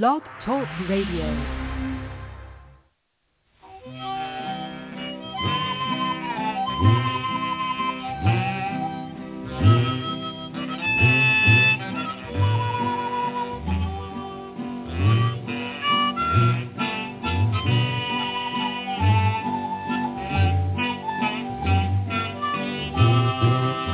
Blog Talk Radio.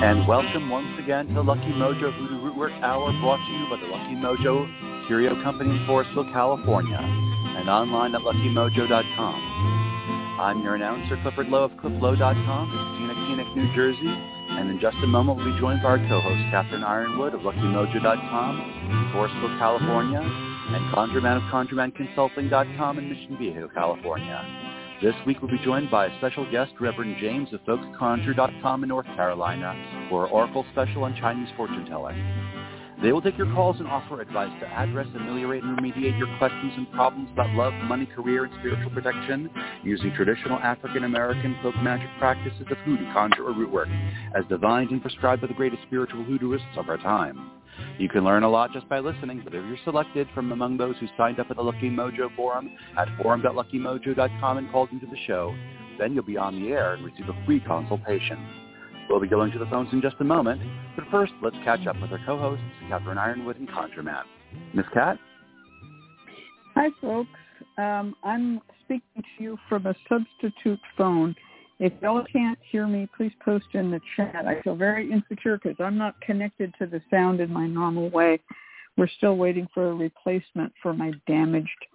And welcome once again to Lucky Mojo Hoodoo Rootwork Hour, brought to you by the Lucky Mojo Curio Company in Forestville, California, and online at LuckyMojo.com. I'm your announcer, Clifford Lowe of CliffLowe.com in Teaneck, New Jersey, and in just a moment we'll be joined by our co-host, Catherine Yronwode of LuckyMojo.com in Forestville, California, and ConjureMan of ConjureManConsulting.com in Mission Viejo, California. This week we'll be joined by a special guest, Reverend James of FolksConjure.com in North Carolina, for our Oracle special on Chinese fortune-telling. They will take your calls and offer advice to address, ameliorate, and remediate your questions and problems about love, money, career, and spiritual protection using traditional African-American folk magic practices of hoodoo, conjure, or root work, as divined and prescribed by the greatest spiritual hoodooists of our time. You can learn a lot just by listening, but if you're selected from among those who signed up at the Lucky Mojo Forum at forum.luckymojo.com and called into the show, then you'll be on the air and receive a free consultation. We'll be going to the phones in just a moment, but first, let's catch up with our co-hosts, Catherine Yronwode and ConjureMan. Miss Cat? Hi, folks. I'm speaking to you from a substitute phone. If y'all can't hear me, please post in the chat. I feel very insecure because I'm not connected to the sound in my normal way. We're still waiting for a replacement for my damaged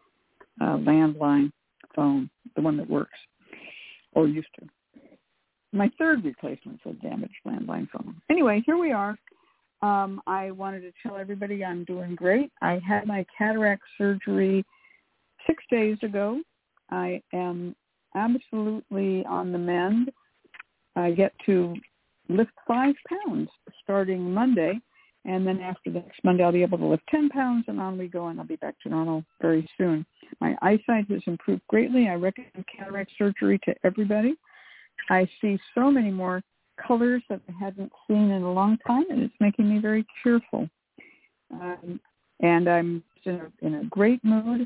landline phone, the one that works, or used to. My third replacement for the damaged landline phone. Anyway, here we are. I wanted to tell everybody I'm doing great. I had my cataract surgery 6 days ago. I am absolutely on the mend. I get to lift 5 pounds starting Monday, and then after the next Monday I'll be able to lift 10 pounds, and on we go, and I'll be back to normal very soon. My eyesight has improved greatly. I recommend cataract surgery to everybody. I see so many more colors that I haven't seen in a long time, and it's making me very cheerful. And I'm in a great mood.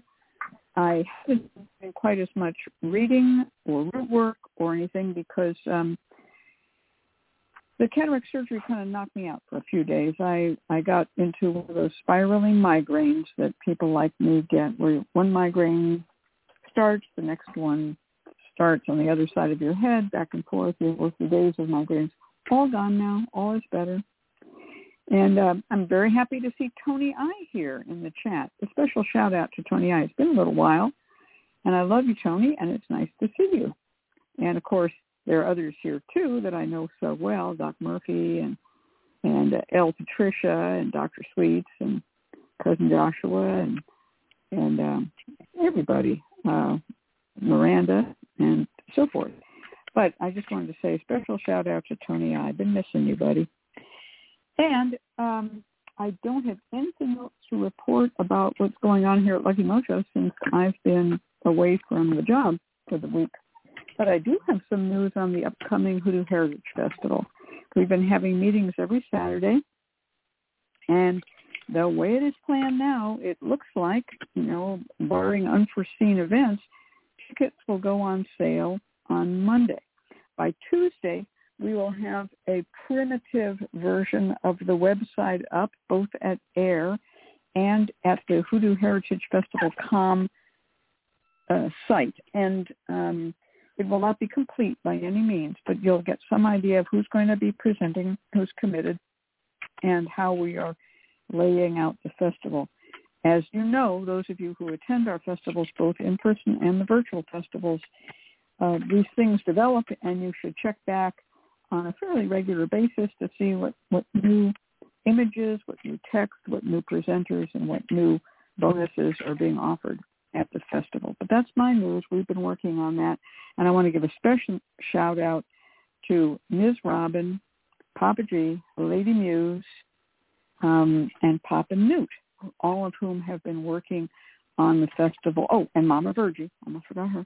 I haven't done quite as much reading or root work or anything because the cataract surgery kind of knocked me out for a few days. I got into one of those spiraling migraines that people like me get, where one migraine starts, the next one starts on the other side of your head, back and forth. You're working days of migraines. All gone now. All is better. And I'm very happy to see Tony I here in the chat. A special shout out to Tony I. It's been a little while, and I love you, Tony, and it's nice to see you. And of course, there are others here too that I know so well: Doc Murphy and Elle Patricia and Dr. Sweets and Cousin Joshua and everybody, Miranda and so forth. But I just wanted to say a special shout out to Tony I. I've been missing you, buddy. And I don't have anything else to report about what's going on here at Lucky Mojo since I've been away from the job for the week. But I do have some news on the upcoming Hoodoo Heritage Festival. We've been having meetings every Saturday. And the way it is planned now, it looks like, barring unforeseen events, tickets will go on sale on Monday. By Tuesday, we will have a primitive version of the website up, both at AIRR and at the HoodooHeritageFestival.com site. And it will not be complete by any means, but you'll get some idea of who's going to be presenting, who's committed, and how we are laying out the festival. As you know, those of you who attend our festivals, both in person and the virtual festivals, these things develop, and you should check back on a fairly regular basis to see what new images, what new text, what new presenters, and what new bonuses are being offered at the festival. But that's my news. We've been working on that. And I want to give a special shout-out to Ms. Robin, Papa G, Lady Muse, and Papa Newt, all of whom have been working on the festival. Oh, and Mama Virgie, almost forgot her,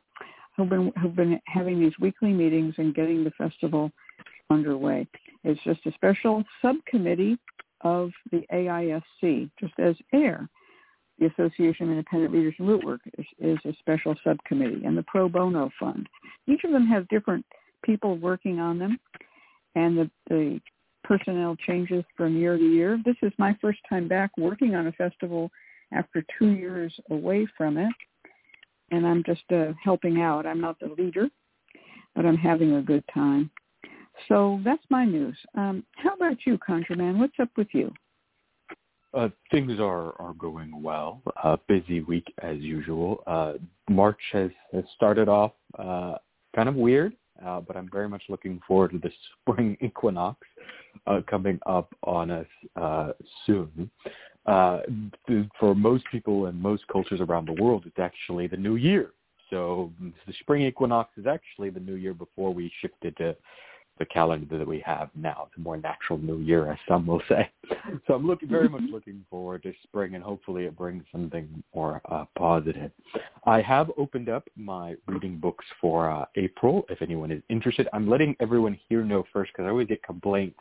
who've been having these weekly meetings and getting the festival underway. It's just a special subcommittee of the AISC, just as AIRR The Association of Independent Readers and Root Workers is a special subcommittee, and the Pro Bono Fund. Each of them has different people working on them, and the personnel changes from year to year. This is my first time back working on a festival after 2 years away from it, and I'm just helping out. I'm not the leader, but I'm having a good time. So that's my news. How about you, Conjure Man? What's up with you? Things are going well. Busy week as usual. March has started off kind of weird, but I'm very much looking forward to the spring equinox coming up on us soon. For most people and most cultures around the world, it's actually the new year. So the spring equinox is actually the new year before we shifted to the calendar that we have now. It's a more natural new year, as some will say. So I'm very much looking forward to spring, and hopefully it brings something more positive. I have opened up my reading books for April, if anyone is interested. I'm letting everyone here know first, because I always get complaints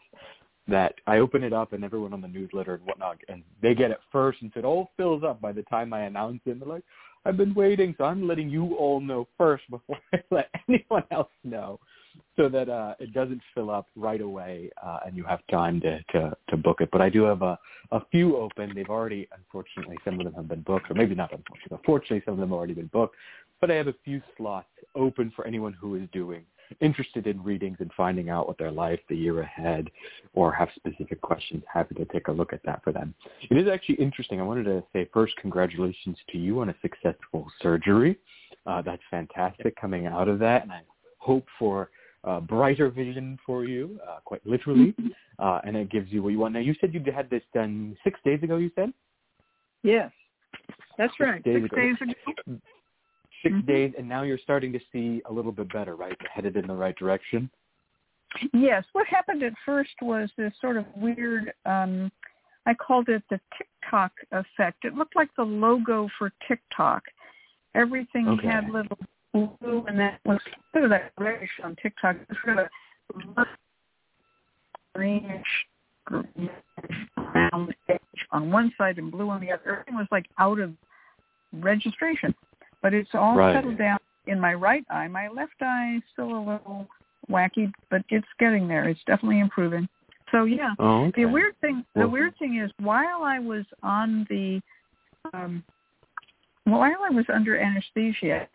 that I open it up and everyone on the newsletter and whatnot, and they get it first, and so it all fills up by the time I announce it. And they're like, I've been waiting, so I'm letting you all know first before I let anyone else know, so that it doesn't fill up right away and you have time to book it. But I do have a few open. They've already, unfortunately, some of them have been booked, or maybe not unfortunately. Fortunately, some of them have already been booked. But I have a few slots open for anyone who is interested in readings and finding out what their life, the year ahead, or have specific questions. Happy to take a look at that for them. It is actually interesting. I wanted to say first, congratulations to you on a successful surgery. That's fantastic coming out of that. And I hope for brighter vision for you, quite literally, and it gives you what you want. Now, you said you had this done 6 days ago, you said? Yes, that's right. 6 days ago. 6 days, and now you're starting to see a little bit better, right? Headed in the right direction? Yes. What happened at first was this sort of weird, I called it the TikTok effect. It looked like the logo for TikTok. Everything had little blue, and that was sort of that reddish on TikTok. It was sort of a greenish brown edge on one side and blue on the other. Everything was like out of registration, but it's all settled down in my right eye. My left eye is still a little wacky, but it's getting there. It's definitely improving. So yeah, the weird thing is, while I was on the, while I was under anesthesia,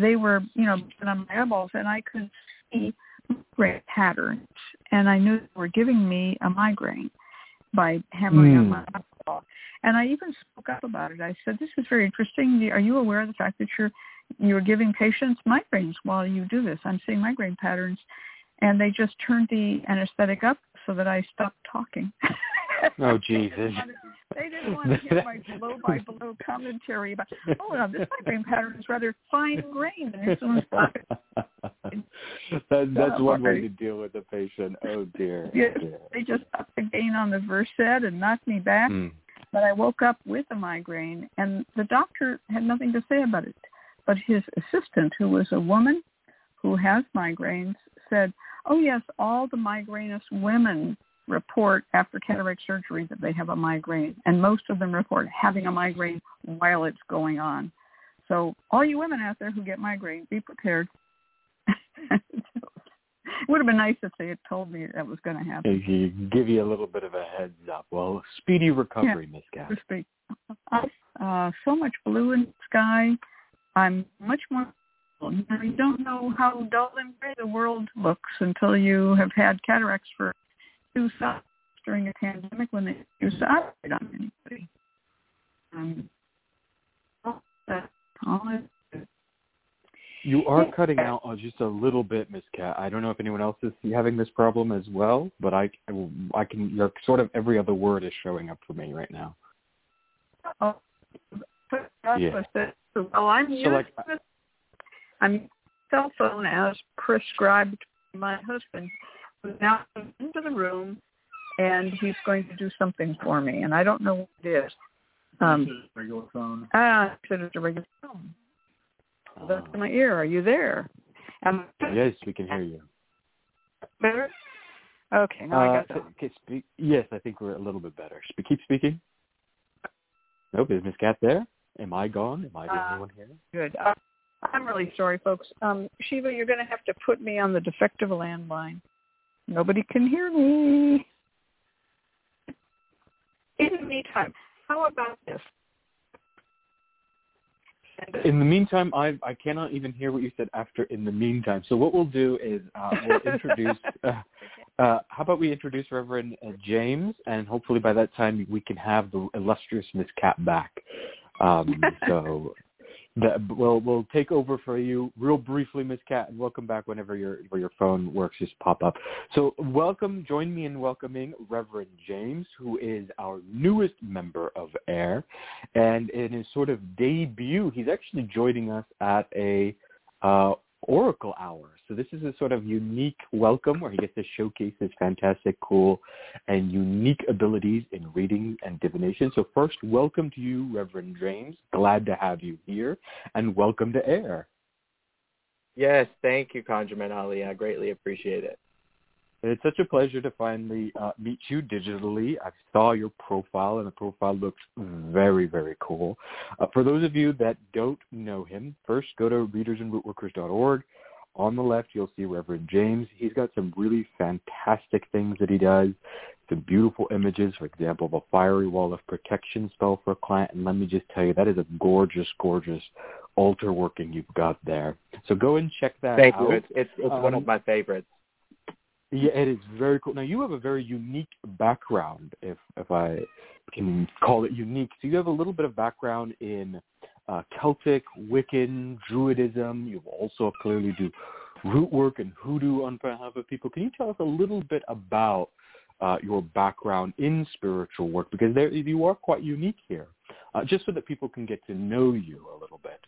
they were, on my eyeballs, and I could see migraine patterns, and I knew they were giving me a migraine by hammering on my eyeball. And I even spoke up about it. I said, "This is very interesting. Are you aware of the fact that you're giving patients migraines while you do this? I'm seeing migraine patterns," and they just turned the anesthetic up so that I stopped talking. Oh, Jesus. They didn't want to hear my blow-by-blow commentary about, this migraine pattern is rather fine-grained. That's one way to deal with the patient. Oh, dear. Yes, dear. They just upped the gain on the Versed and knocked me back. But I woke up with a migraine, and the doctor had nothing to say about it. But his assistant, who was a woman who has migraines, said, "Oh, yes, all the migrainous women report after cataract surgery that they have a migraine, and most of them report having a migraine while it's going on. So all you women out there who get migraine, be prepared." It would have been nice if they had told me that was going to happen. Give you a little bit of a heads up. Well, speedy recovery, Miss Catherine. So much blue in the sky. I'm much more... You don't know how dull and gray the world looks until you have had cataracts for 2 sides during a pandemic when they used to operate on anybody. You are cutting out just a little bit, Miss Cat. I don't know if anyone else is having this problem as well, but I can. You're sort of every other word is showing up for me right now. Oh, yeah. Well, I'm using cell phone as prescribed by my husband. Now I'm into the room, and he's going to do something for me, and I don't know what it is. It's a regular phone. Ah, it's a regular phone. That's in my ear. Are you there? Yes, we can hear you. Better? Okay, now I got that. Yes, I think we're a little bit better. Keep speaking. Nope, is Miss Cat there? Am I gone? Am I the only one here? Good. I'm really sorry, folks. Shiva, you're going to have to put me on the defective landline. Nobody can hear me. In the meantime, how about this? In the meantime, I cannot even hear what you said after in the meantime. So what we'll do is we'll introduce, how about we introduce Reverend James, and hopefully by that time we can have the illustrious Miss Cat back. So we'll take over for you real briefly, Miss Cat, and welcome back whenever your phone works, just pop up. So welcome, join me in welcoming Reverend James, who is our newest member of AIRR, and in his sort of debut, he's actually joining us at a Oracle Hour. So this is a sort of unique welcome where he gets to showcase his fantastic, cool, and unique abilities in reading and divination. So first, welcome to you, Reverend James. Glad to have you here, and welcome to AIRR. Yes, thank you, ConjureMan Ali. I greatly appreciate it. It's such a pleasure to finally meet you digitally. I saw your profile, and the profile looks very, very cool. For those of you that don't know him, first go to readersandrootworkers.org. On the left, you'll see Reverend James. He's got some really fantastic things that he does, some beautiful images, for example, of a fiery wall of protection spell for a client. And let me just tell you, that is a gorgeous, gorgeous altar working you've got there. So go and check that out. Thank you. It's one of my favorites. Yeah, it is very cool. Now, you have a very unique background, if I can call it unique. So you have a little bit of background in Celtic, Wiccan, Druidism. You also clearly do root work and hoodoo on behalf of people. Can you tell us a little bit about your background in spiritual work? Because you are quite unique here, just so that people can get to know you a little bit.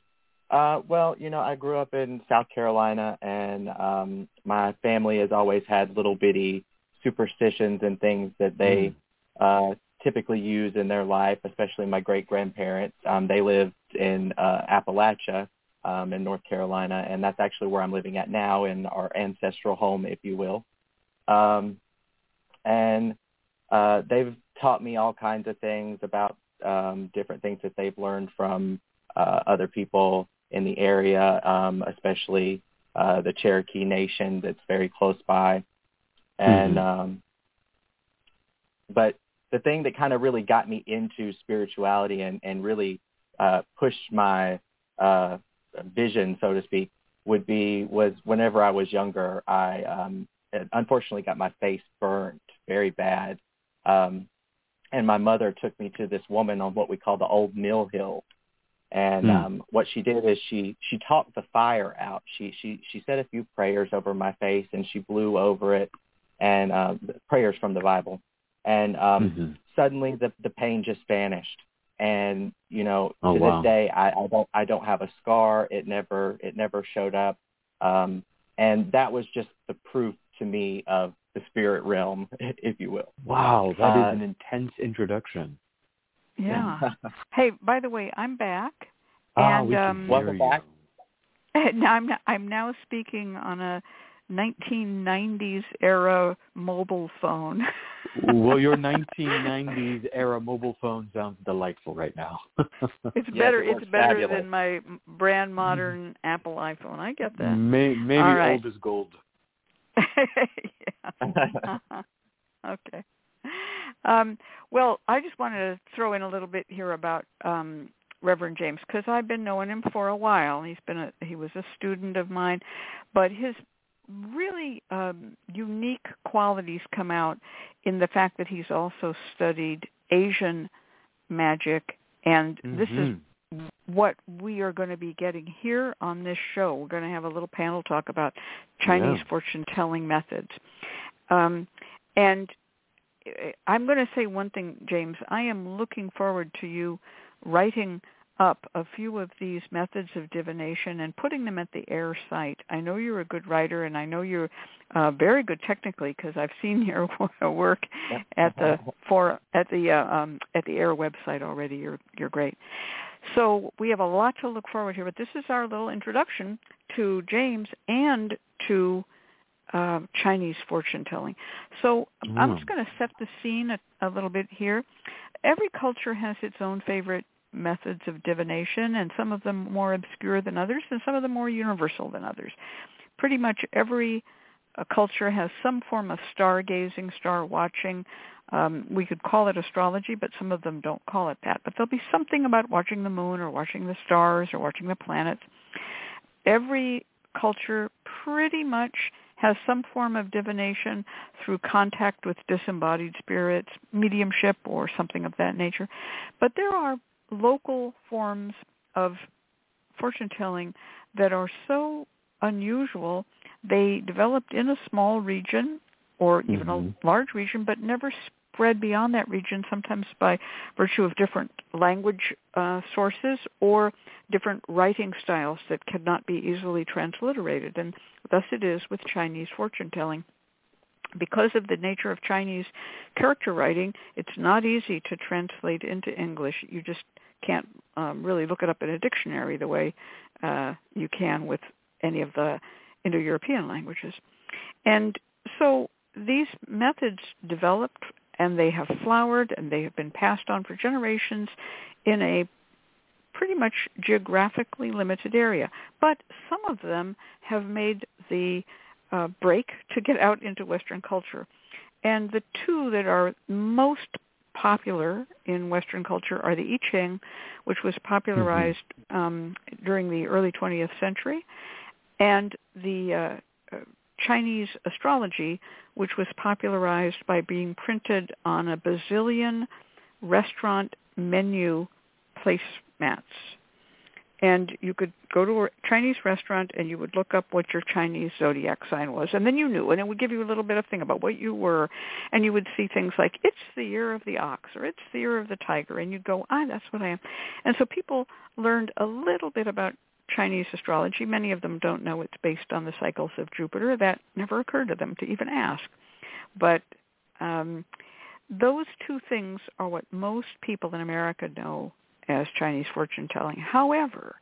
Well, you know, I grew up in South Carolina, and my family has always had little bitty superstitions and things that they typically use in their life, especially my great-grandparents. They lived in Appalachia in North Carolina, and that's actually where I'm living at now, in our ancestral home, if you will. And they've taught me all kinds of things about different things that they've learned from other people in the area, especially the Cherokee Nation that's very close by. And but the thing that kind of really got me into spirituality and really pushed my vision, so to speak, was whenever I was younger, I unfortunately got my face burnt very bad. And my mother took me to this woman on what we call the Old Mill Hill. And what she did is she talked the fire out. She said a few prayers over my face, and she blew over it, and prayers from the Bible. And suddenly the pain just vanished. And you know, this day I don't have a scar. It never showed up. And that was just the proof to me of the spirit realm, if you will. Wow, that is an intense introduction. Yeah. Hey, by the way, I'm back. And welcome back. I'm now speaking on a 1990s era mobile phone. Well, your 1990s era mobile phone sounds delightful right now. It's better than my brand modern Apple iPhone. I get that. Maybe right. Old is gold. Okay. Well, I just wanted to throw in a little bit here about Reverend James, because I've been knowing him for a while. He was a student of mine, but his really unique qualities come out in the fact that he's also studied Asian magic, and this is what we are going to be getting here on this show. We're going to have a little panel talk about Chinese fortune-telling methods, and I'm going to say one thing, James. I am looking forward to you writing up a few of these methods of divination and putting them at the AIRR site. I know you're a good writer, and I know you're very good technically, because I've seen your work at the AIRR website already. You're great. So we have a lot to look forward here, but this is our little introduction to James and to Chinese fortune-telling. So I'm just going to set the scene a little bit here. Every culture has its own favorite methods of divination, and some of them more obscure than others, and some of them more universal than others. Pretty much every culture has some form of stargazing, star watching. We could call it astrology, but some of them don't call it that. But there'll be something about watching the moon or watching the stars or watching the planets. Every culture pretty much has some form of divination through contact with disembodied spirits, mediumship, or something of that nature. But there are local forms of fortune-telling that are so unusual, they developed in a small region or even a large region, but never spread beyond that region, sometimes by virtue of different language sources or different writing styles that cannot be easily transliterated. And thus it is with Chinese fortune-telling. Because of the nature of Chinese character writing, it's not easy to translate into English. You just can't really look it up in a dictionary the way you can with any of the Indo-European languages. And so these methods developed, and they have flowered, and they have been passed on for generations in a pretty much geographically limited area. But some of them have made the break to get out into Western culture. And the two that are most popular in Western culture are the I Ching, which was popularized during the early 20th century, and the Chinese astrology, which was popularized by being printed on a bazillion restaurant menu placemats. And you could go to a Chinese restaurant and you would look up what your Chinese zodiac sign was. And then you knew, and it would give you a little bit of thing about what you were. And you would see things like, it's the year of the ox, or it's the year of the tiger. And you'd go, ah, that's what I am. And so people learned a little bit about Chinese astrology. Many of them don't know it's based on the cycles of Jupiter. That never occurred to them to even ask. But those two things are what most people in America know as Chinese fortune-telling. However,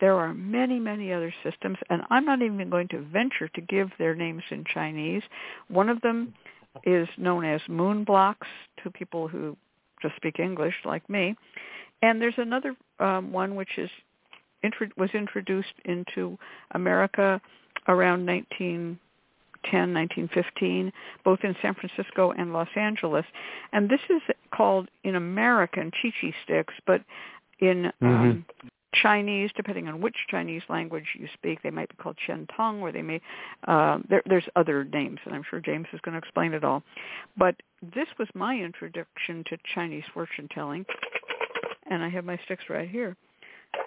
there are many, many other systems, and I'm not even going to venture to give their names in Chinese. One of them is known as moon blocks to people who just speak English like me. And there's another one which is was introduced into America around 1910, 1915, both in San Francisco and Los Angeles. And this is called, in American, qi qi sticks, but in Chinese, depending on which Chinese language you speak, they might be called chen tong, or they may, there's other names, and I'm sure James is going to explain it all. But this was my introduction to Chinese fortune-telling, and I have my sticks right here.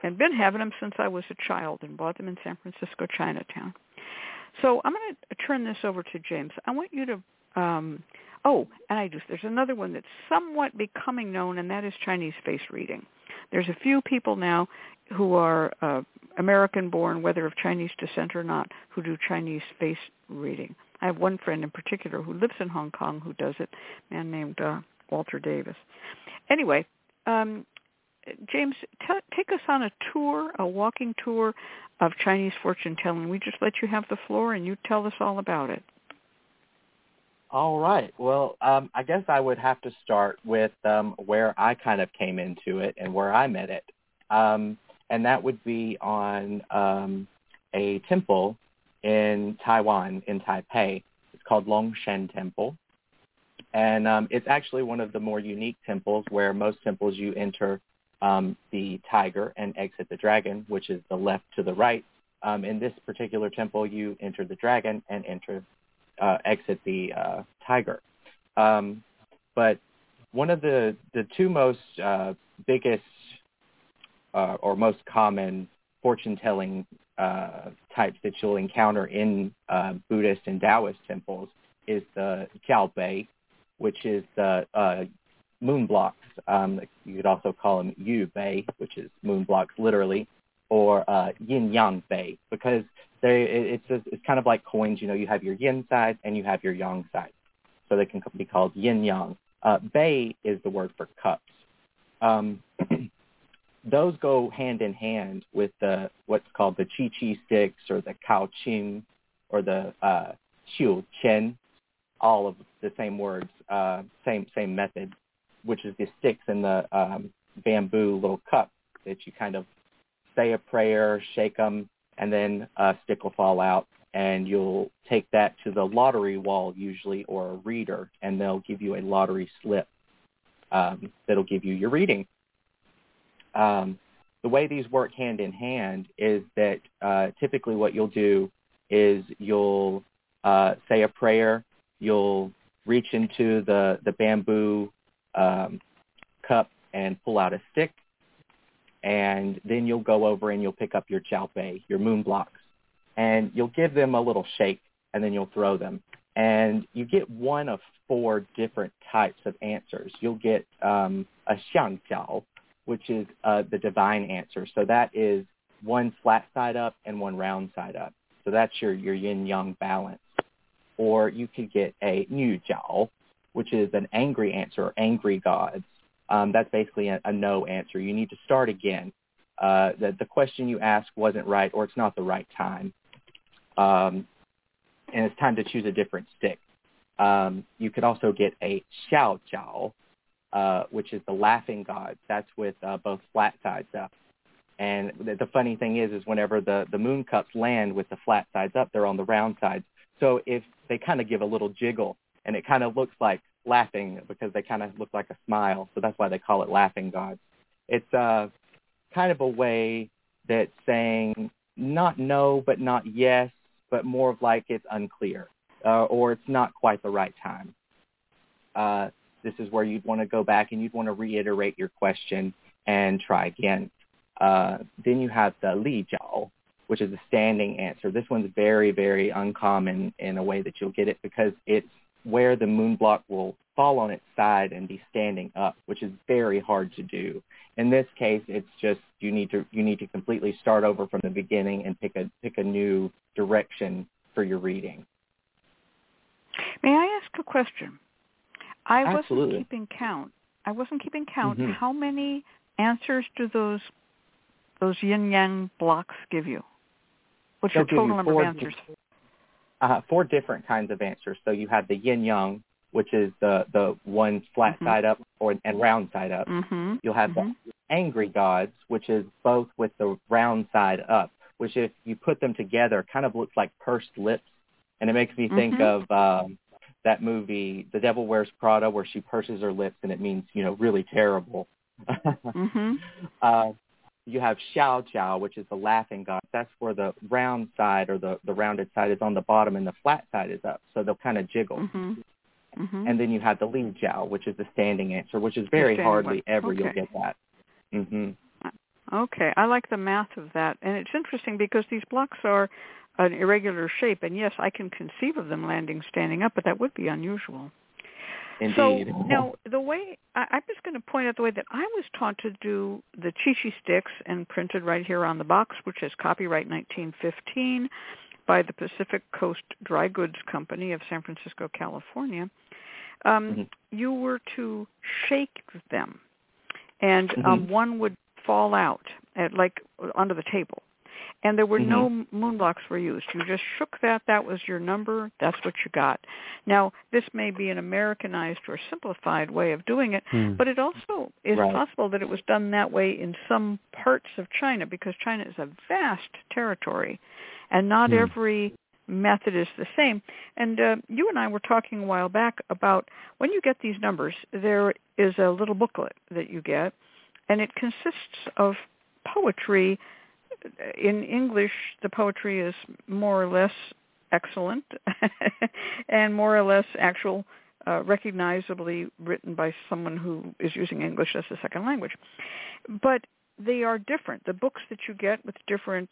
And been having them since I was a child and bought them in San Francisco, Chinatown. So I'm going to turn this over to James. I want you to, there's another one that's somewhat becoming known, and that is Chinese face reading. There's a few people now who are American-born, whether of Chinese descent or not, who do Chinese face reading. I have one friend in particular who lives in Hong Kong who does it, a man named Walter Davis. Anyway, James, take us on a walking tour of Chinese fortune-telling. We just let you have the floor, and you tell us all about it. All right. Well, I guess I would have to start with where I kind of came into it and where I met it, and that would be on a temple in Taiwan, in Taipei. It's called Longshan Temple. And it's actually one of the more unique temples, where most temples you enter the tiger and exit the dragon, which is the left to the right. In this particular temple, you enter the dragon and exit the tiger. But one of the two most biggest or most common fortune-telling types that you'll encounter in Buddhist and Taoist temples is the jiaobei, which is the moon blocks. You could also call them yu bei, which is moon blocks literally, or yin yang bei, because it's kind of like coins. You know, you have your yin side and you have your yang side, so they can be called yin yang. Bei is the word for cups. Those go hand in hand with the what's called the qi qi sticks, or the kao qing, or the xiu chen. All of the same words, same method, which is the sticks and the bamboo little cup that you kind of say a prayer, shake them, and then a stick will fall out, and you'll take that to the lottery wall usually, or a reader, and they'll give you a lottery slip that'll give you your reading. The way these work hand in hand is that typically what you'll do is you'll say a prayer, you'll reach into the bamboo cup and pull out a stick, and then you'll go over and you'll pick up your jiaobei, your moon blocks, and you'll give them a little shake, and then you'll throw them. And you get one of four different types of answers. You'll get a xiang jiao, which is the divine answer. So that is one flat side up and one round side up. So that's your yin-yang balance. Or you could get a nü jiao, which is an angry answer, or angry gods. That's basically a no answer. You need to start again. The question you asked wasn't right, or it's not the right time. And it's time to choose a different stick. You could also get a xiao jiao, which is the laughing god. That's with both flat sides up. And the funny thing is whenever the moon cups land with the flat sides up, they're on the round sides. So if they kind of give a little jiggle, and it kind of looks like laughing because they kind of look like a smile. So that's why they call it laughing gods. It's kind of a way that's saying not no, but not yes, but more of like it's unclear or it's not quite the right time. This is where you'd want to go back and you'd want to reiterate your question and try again. Then you have the Li Jiao, which is a standing answer. This one's very, very uncommon in a way that you'll get it because it's where the moon block will fall on its side and be standing up, which is very hard to do. In this case, it's just you need to completely start over from the beginning and pick a new direction for your reading. May I ask a question? I wasn't keeping count. Mm-hmm. How many answers do those yin-yang blocks give you? What's your total number of answers? Four different kinds of answers. So you have the yin-yang, which is the one flat mm-hmm. side up and round side up. Mm-hmm. You'll have mm-hmm. the angry gods, which is both with the round side up, which if you put them together kind of looks like pursed lips. And it makes me think mm-hmm. of that movie, The Devil Wears Prada, where she purses her lips and it means, really terrible. mm-hmm. You have xiao jiao, which is the laughing god. That's where the round side or the rounded side is on the bottom and the flat side is up. So they'll kind of jiggle. Mm-hmm. Mm-hmm. And then you have the li jiao, which is the standing answer, which is very hardly ever you'll get that. Mm-hmm. Okay. I like the math of that. And it's interesting because these blocks are an irregular shape. And, yes, I can conceive of them landing standing up, but that would be unusual. Indeed. So now the way I'm just going to point out the way that I was taught to do the qi qi sticks and printed right here on the box, which is copyright 1915 by the Pacific Coast Dry Goods Company of San Francisco, California. Mm-hmm. You were to shake them, and mm-hmm. One would fall out like onto the table. And there were mm-hmm. no moon blocks were used. You just shook that. That was your number. That's what you got. Now, this may be an Americanized or simplified way of doing it, but it also is possible that it was done that way in some parts of China because China is a vast territory, and not every method is the same. And you and I were talking a while back about when you get these numbers, there is a little booklet that you get, and it consists of poetry. In English, the poetry is more or less excellent and more or less actual, recognizably written by someone who is using English as a second language. But they are different. The books that you get with different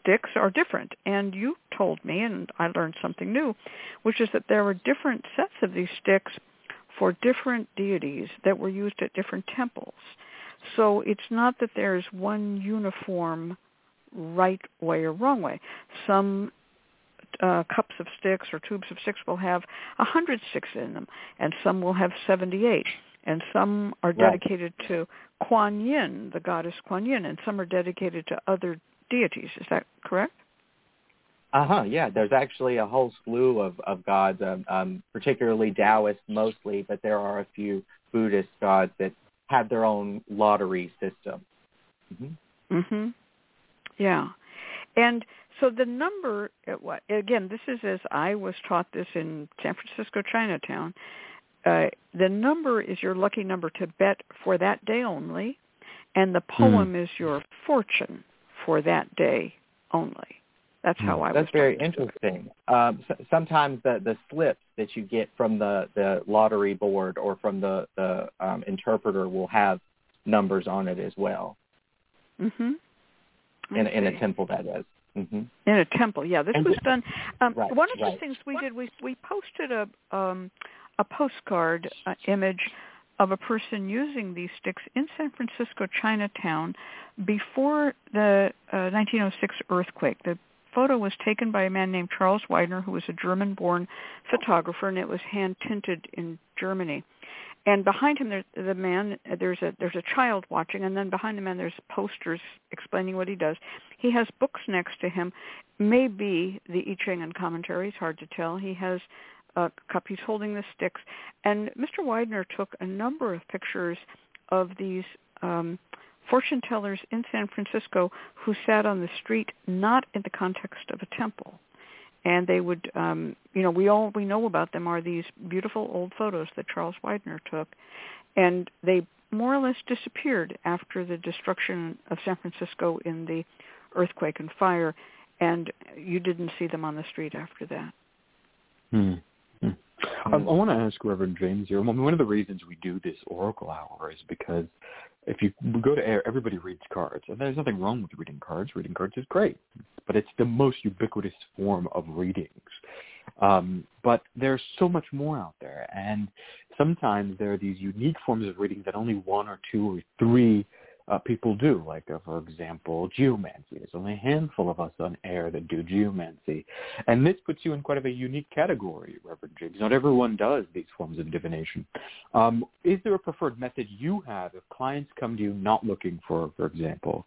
sticks are different. And you told me, and I learned something new, which is that there were different sets of these sticks for different deities that were used at different temples. So it's not that there's one uniform right way or wrong way. Some cups of sticks or tubes of sticks will have 100 sticks in them, and some will have 78, and some are dedicated to Kuan Yin, the goddess Kuan Yin, and some are dedicated to other deities. Is that correct? Yeah, there's actually a whole slew of gods, particularly Taoist mostly, but there are a few Buddhist gods that had their own lottery system. Mm-hmm. Mm-hmm. Yeah. And so the number, again, this is as I was taught this in San Francisco, Chinatown. The number is your lucky number to bet for that day only, and the poem is your fortune for that day only. That's how I was. That's very interesting. Sometimes the slips that you get from the lottery board or from the interpreter will have numbers on it as well. Mm-hmm. In a temple, that is. Mm-hmm. In a temple, yeah. This was done. One of the things we did, we posted a postcard image of a person using these sticks in San Francisco, Chinatown, before the 1906 earthquake. The photo was taken by a man named Charles Widener, who was a German-born photographer, and it was hand-tinted in Germany. And behind him, there's a child watching, and then behind the man, there's posters explaining what he does. He has books next to him, maybe the I Ching and commentaries, hard to tell. He has a cup. He's holding the sticks. And Mr. Widener took a number of pictures of these fortune tellers in San Francisco who sat on the street, not in the context of a temple. And they would, all we know about them are these beautiful old photos that Charles Widener took. And they more or less disappeared after the destruction of San Francisco in the earthquake and fire. And you didn't see them on the street after that. Hmm. Hmm. I want to ask Reverend James here. One of the reasons we do this Oracle Hour is because if you go to AIRR, everybody reads cards. And there's nothing wrong with reading cards. Reading cards is great. But it's the most ubiquitous form of readings. But there's so much more out there. And sometimes there are these unique forms of reading that only one or two or three people do. Like, for example, geomancy. There's only a handful of us on AIRR that do geomancy. And this puts you in quite of a unique category, Reverend James. Not everyone does these forms of divination. Is there a preferred method you have if clients come to you not looking for example,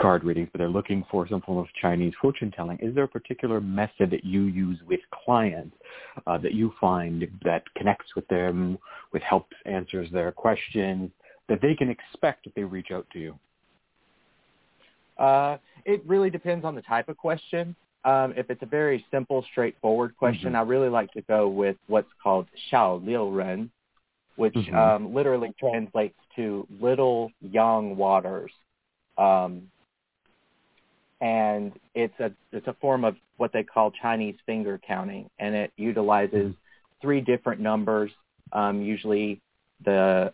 card readings, but they're looking for some form of Chinese fortune telling? Is there a particular method that you use with clients that you find that connects with them, with helps answers their questions, that they can expect if they reach out to you? It really depends on the type of question. If it's a very simple, straightforward question, mm-hmm. I really like to go with what's called Xiao Liu Ren, which mm-hmm. Literally translates to little young waters. And it's a form of what they call Chinese finger counting, and it utilizes mm-hmm. three different numbers, usually the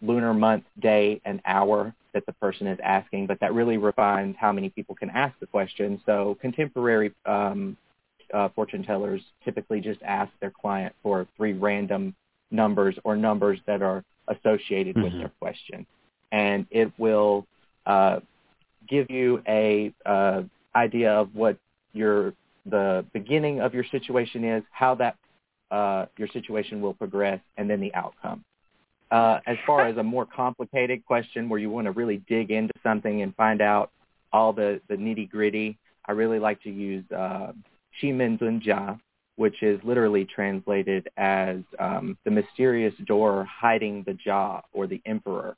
lunar month, day, and hour that the person is asking, but that really refines how many people can ask the question. So contemporary fortune tellers typically just ask their client for three random numbers or numbers that are associated mm-hmm. with their question. And it will give you a idea of what the beginning of your situation is, how that your situation will progress, and then the outcome. As far as a more complicated question where you want to really dig into something and find out all the nitty-gritty, I really like to use Qi Men Dun Jia, which is literally translated as the mysterious door hiding the Jia, or the emperor.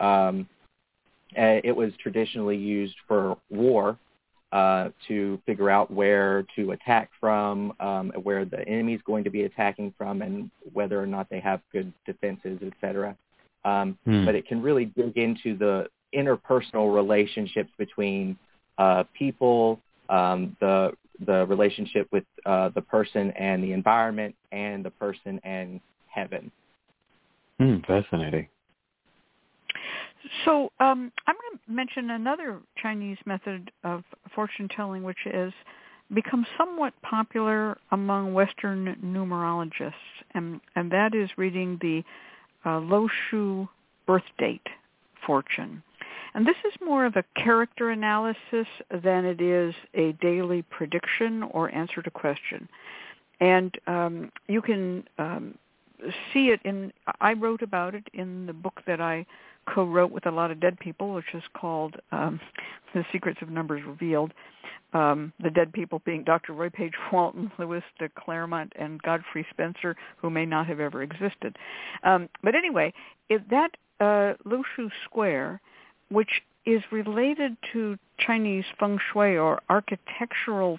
It was traditionally used for war to figure out where to attack from, where the enemy is going to be attacking from, and whether or not they have good defenses, etc. But it can really dig into the interpersonal relationships between people, the relationship with the person and the environment, and the person and heaven. Fascinating. So I'm going to mention another Chinese method of fortune-telling, which has become somewhat popular among Western numerologists, and that is reading the Lo Shu birth date fortune. And this is more of a character analysis than it is a daily prediction or answer to question. And you can see it in, I wrote about it in the book that I co-wrote with a lot of dead people, which is called The Secrets of Numbers Revealed. The dead people being Dr. Roy Page Walton, Louis de Claremont, and Godfrey Spencer, who may not have ever existed. But anyway, that Lo Shu Square, which is related to Chinese feng shui or architectural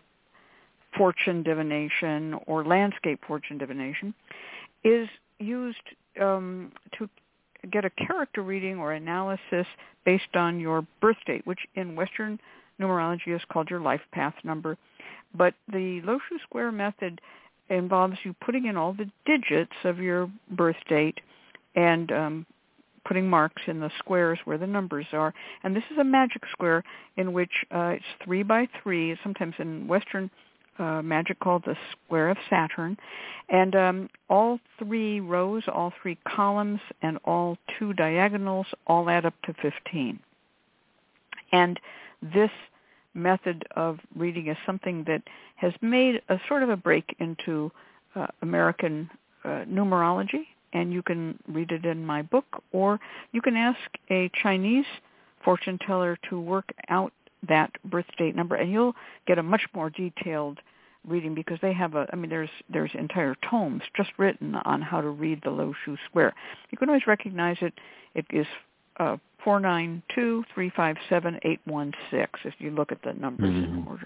fortune divination or landscape fortune divination, is used to get a character reading or analysis based on your birth date, which in Western numerology is called your life path number. But the Lo Shu Square method involves you putting in all the digits of your birth date and putting marks in the squares where the numbers are. And this is a magic square in which it's 3 by 3, sometimes in Western magic called the Square of Saturn, and all three rows, all three columns, and all two diagonals all add up to 15. And this method of reading is something that has made a sort of a break into American numerology, and you can read it in my book, or you can ask a Chinese fortune teller to work out that birth date number, and you'll get a much more detailed reading because they have a, I mean, there's entire tomes just written on how to read the Lo Shu Square. You can always recognize it. It is 492-357-816 if you look at the numbers in order.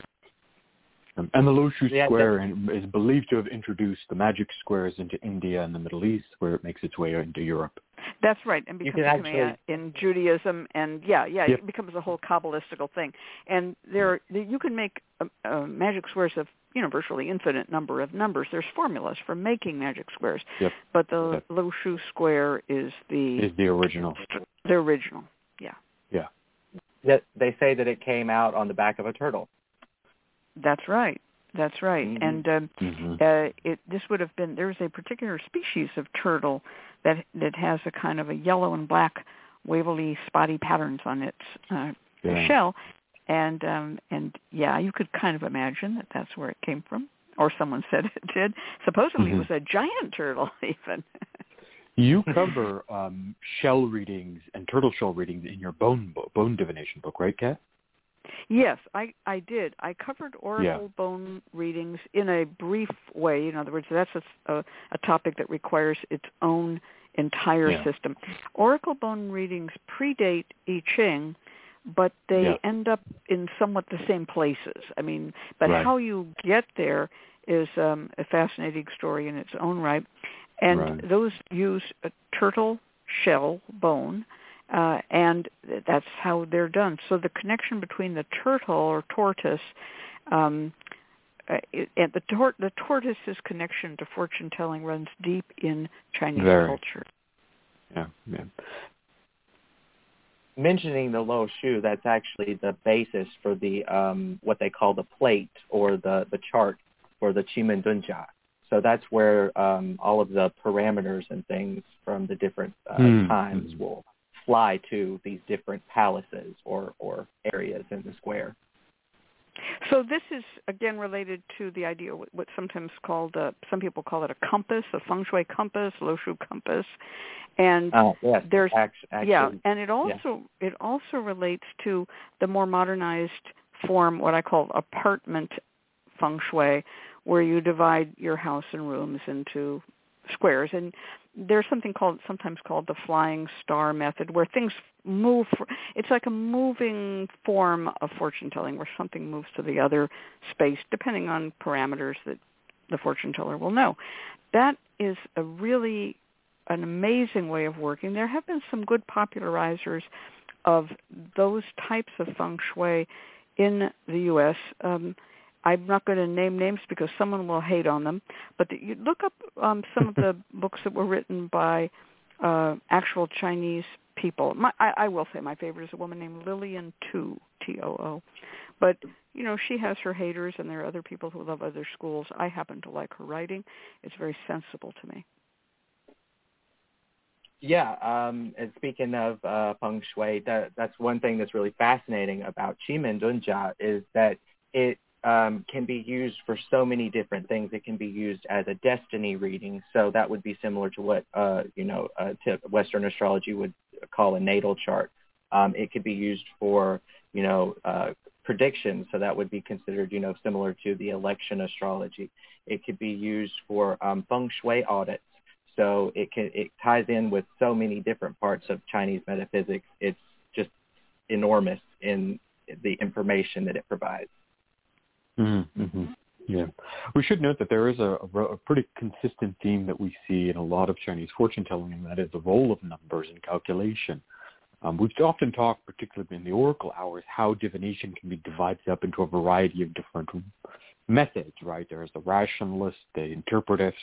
And the Lo Shu Square is believed to have introduced the magic squares into India and the Middle East, where it makes its way into Europe. That's right, and becomes actually, in Judaism, and it becomes a whole Kabbalistical thing. And you can make magic squares of virtually infinite number of numbers. There's formulas for making magic squares, but the Lo Shu Square is the original. The original, yeah. They say that it came out on the back of a turtle. That's right. Mm-hmm. And this would have been, there's a particular species of turtle that has a kind of a yellow and black wavily spotty patterns on its shell. And, you could kind of imagine that that's where it came from, or someone said it did. Supposedly it was a giant turtle even. You cover shell readings and turtle shell readings in your bone divination book, right, Kat? Yes, I did. I covered oracle bone readings in a brief way. In other words, that's a topic that requires its own entire system. Oracle bone readings predate I Ching, but they end up in somewhat the same places. I mean, but how you get there is a fascinating story in its own right. And those use a turtle shell bone. And that's how they're done. So the connection between the turtle or tortoise, and the tortoise's connection to fortune telling runs deep in Chinese culture. Yeah. Mentioning the Lo Shu, that's actually the basis for the what they call the plate or the chart for the Qi Men Dun Jia. So that's where all of the parameters and things from the different times will fly to these different palaces or areas in the square. So this is, again, related to the idea of what's sometimes called, some people call it a compass, a feng shui compass, Lo Shu compass. And there's and it also relates to the more modernized form, what I call apartment feng shui, where you divide your house and rooms into squares. And there's something sometimes called the flying star method, where things move. It's like a moving form of fortune telling, where something moves to the other space, depending on parameters that the fortune teller will know. That is an amazing way of working. There have been some good popularizers of those types of feng shui in the U.S., I'm not going to name names because someone will hate on them, but you look up some of the books that were written by actual Chinese people. I will say my favorite is a woman named Lillian Tu, Too. But, she has her haters, and there are other people who love other schools. I happen to like her writing. It's very sensible to me. Yeah, and speaking of feng shui, that's one thing that's really fascinating about Qi Men Dun Jia is that it can be used for so many different things. It can be used as a destiny reading. So that would be similar to what, to Western astrology would call a natal chart. It could be used for, predictions. So that would be considered, similar to the election astrology. It could be used for feng shui audits. So it ties in with so many different parts of Chinese metaphysics. It's just enormous in the information that it provides. Mm-hmm. Yeah. We should note that there is a pretty consistent theme that we see in a lot of Chinese fortune telling, and that is the role of numbers in calculation. We've often talked, particularly in the Oracle hours, how divination can be divided up into a variety of different methods, right? There's the rationalist, the interpretivist.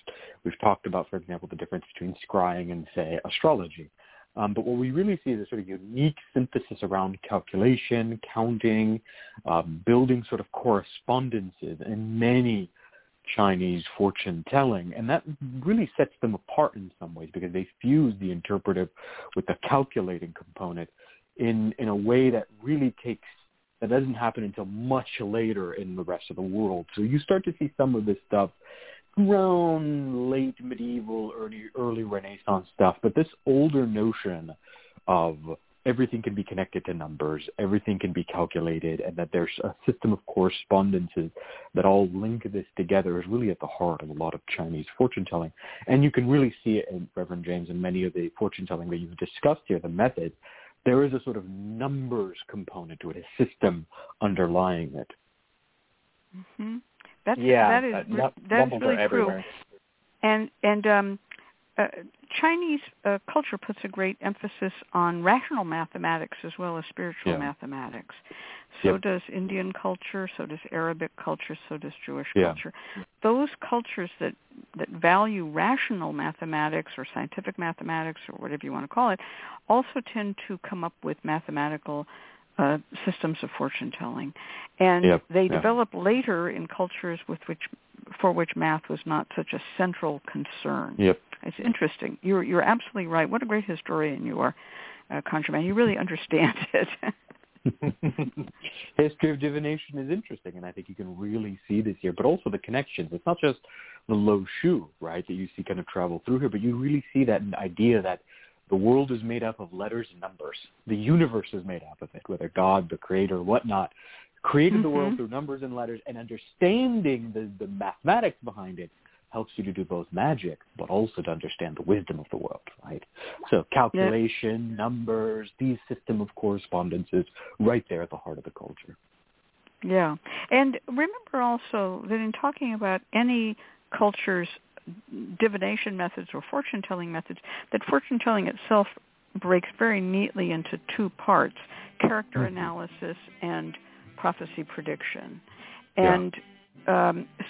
We've talked about, for example, the difference between scrying and, say, astrology. But what we really see is a sort of unique synthesis around calculation, counting, building sort of correspondences in many Chinese fortune telling. And that really sets them apart in some ways because they fuse the interpretive with the calculating component in a way that really that doesn't happen until much later in the rest of the world. So you start to see some of this stuff around late medieval, early Renaissance stuff, but this older notion of everything can be connected to numbers, everything can be calculated, and that there's a system of correspondences that all link this together is really at the heart of a lot of Chinese fortune-telling. And you can really see it, in Reverend James, in many of the fortune-telling that you've discussed here, the method. There is a sort of numbers component to it, a system underlying it. Mm-hmm. That's really true. And Chinese culture puts a great emphasis on rational mathematics as well as spiritual mathematics. So does Indian culture, so does Arabic culture, so does Jewish culture. Those cultures that value rational mathematics or scientific mathematics or whatever you want to call it also tend to come up with mathematical systems of fortune telling, and they develop later in cultures for which math was not such a central concern. It's interesting. You're absolutely right. What a great historian you are, ConjureMan. You really understand it. History of divination is interesting, and I think you can really see this here, but also the connections. It's not just the Lo Shu, right, that you see kind of travel through here, but you really see that idea that the world is made up of letters and numbers. The universe is made up of it, whether God, the creator, whatnot, created the world through numbers and letters, and understanding the mathematics behind it helps you to do both magic, but also to understand the wisdom of the world, right? So calculation, numbers, these system of correspondences right there at the heart of the culture. Yeah. And remember also that in talking about any culture's divination methods or fortune-telling methods, that fortune-telling itself breaks very neatly into two parts, character analysis and prophecy prediction. And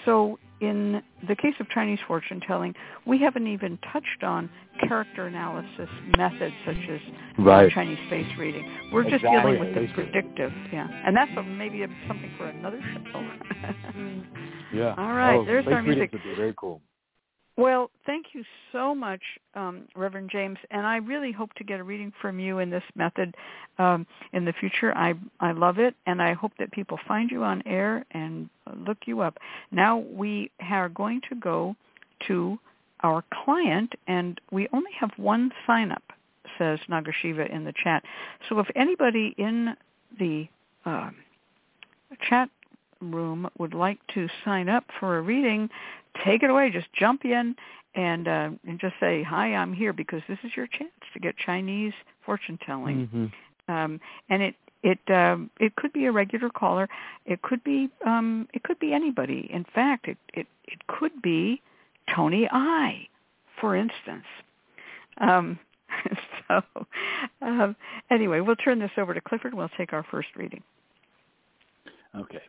so in the case of Chinese fortune-telling, we haven't even touched on character analysis methods such as Chinese face reading. We're just dealing with the predictive. And that's maybe something for another show. All right, there's our music. Very cool. Well, thank you so much, Reverend James, and I really hope to get a reading from you in this method in the future. I love it, and I hope that people find you on air and look you up. Now we are going to go to our client, and we only have one sign-up, says Nagashiva in the chat. So if anybody in the chat room would like to sign up for a reading, take it away. Just jump in and just say, hi, I'm here, because this is your chance to get Chinese fortune telling. And it could be a regular caller. It could be anybody. In fact, it could be Tony I, for instance. So anyway, we'll turn this over to Clifford. We'll take our first reading. Okay.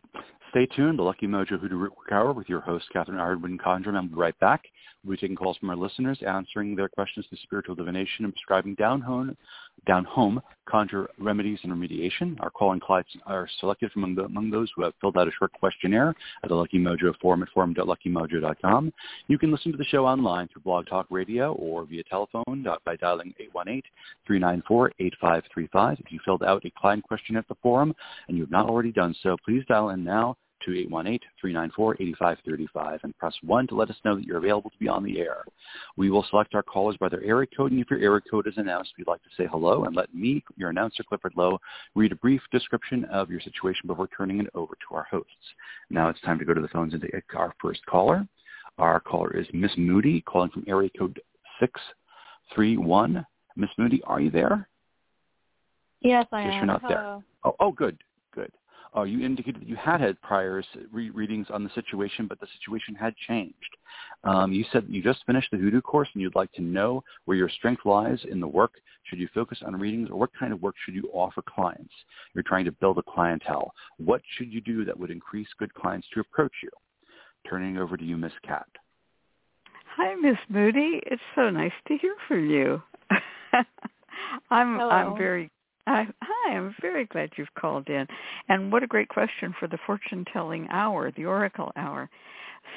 Stay tuned to Lucky Mojo Hoodoo Rootwork Hour with your host, Catherine Yronwode, ConjureMan. We'll be right back. We'll be taking calls from our listeners, answering their questions to spiritual divination and prescribing down home conjure remedies and remediation. Our calling clients are selected from among those who have filled out a short questionnaire at the Lucky Mojo forum at forum.luckymojo.com. You can listen to the show online through Blog Talk Radio or via telephone by dialing 818-394-8535. If you filled out a client questionnaire at the forum and you have not already done so, please dial in now 2-818-394-8535, and press 1 to let us know that you're available to be on the air. We will select our callers by their area code, and if your area code is announced, we'd like to say hello and let me, your announcer, Clifford Lowe, read a brief description of your situation before turning it over to our hosts. Now it's time to go to the phones and take our first caller. Our caller is Miss Moody, calling from area code 631. Miss Moody, are you there? Yes, I am. Yes, you're not there. Oh, good. You indicated that you had prior readings on the situation, but the situation had changed. You said that you just finished the Hoodoo course and you'd like to know where your strength lies in the work. Should you focus on readings, or what kind of work should you offer clients? You're trying to build a clientele. What should you do that would increase good clients to approach you? Turning over to you, Miss Cat. Hi, Miss Moody. It's so nice to hear from you. Hello. Hi, I'm very glad you've called in. And what a great question for the fortune-telling hour, the oracle hour.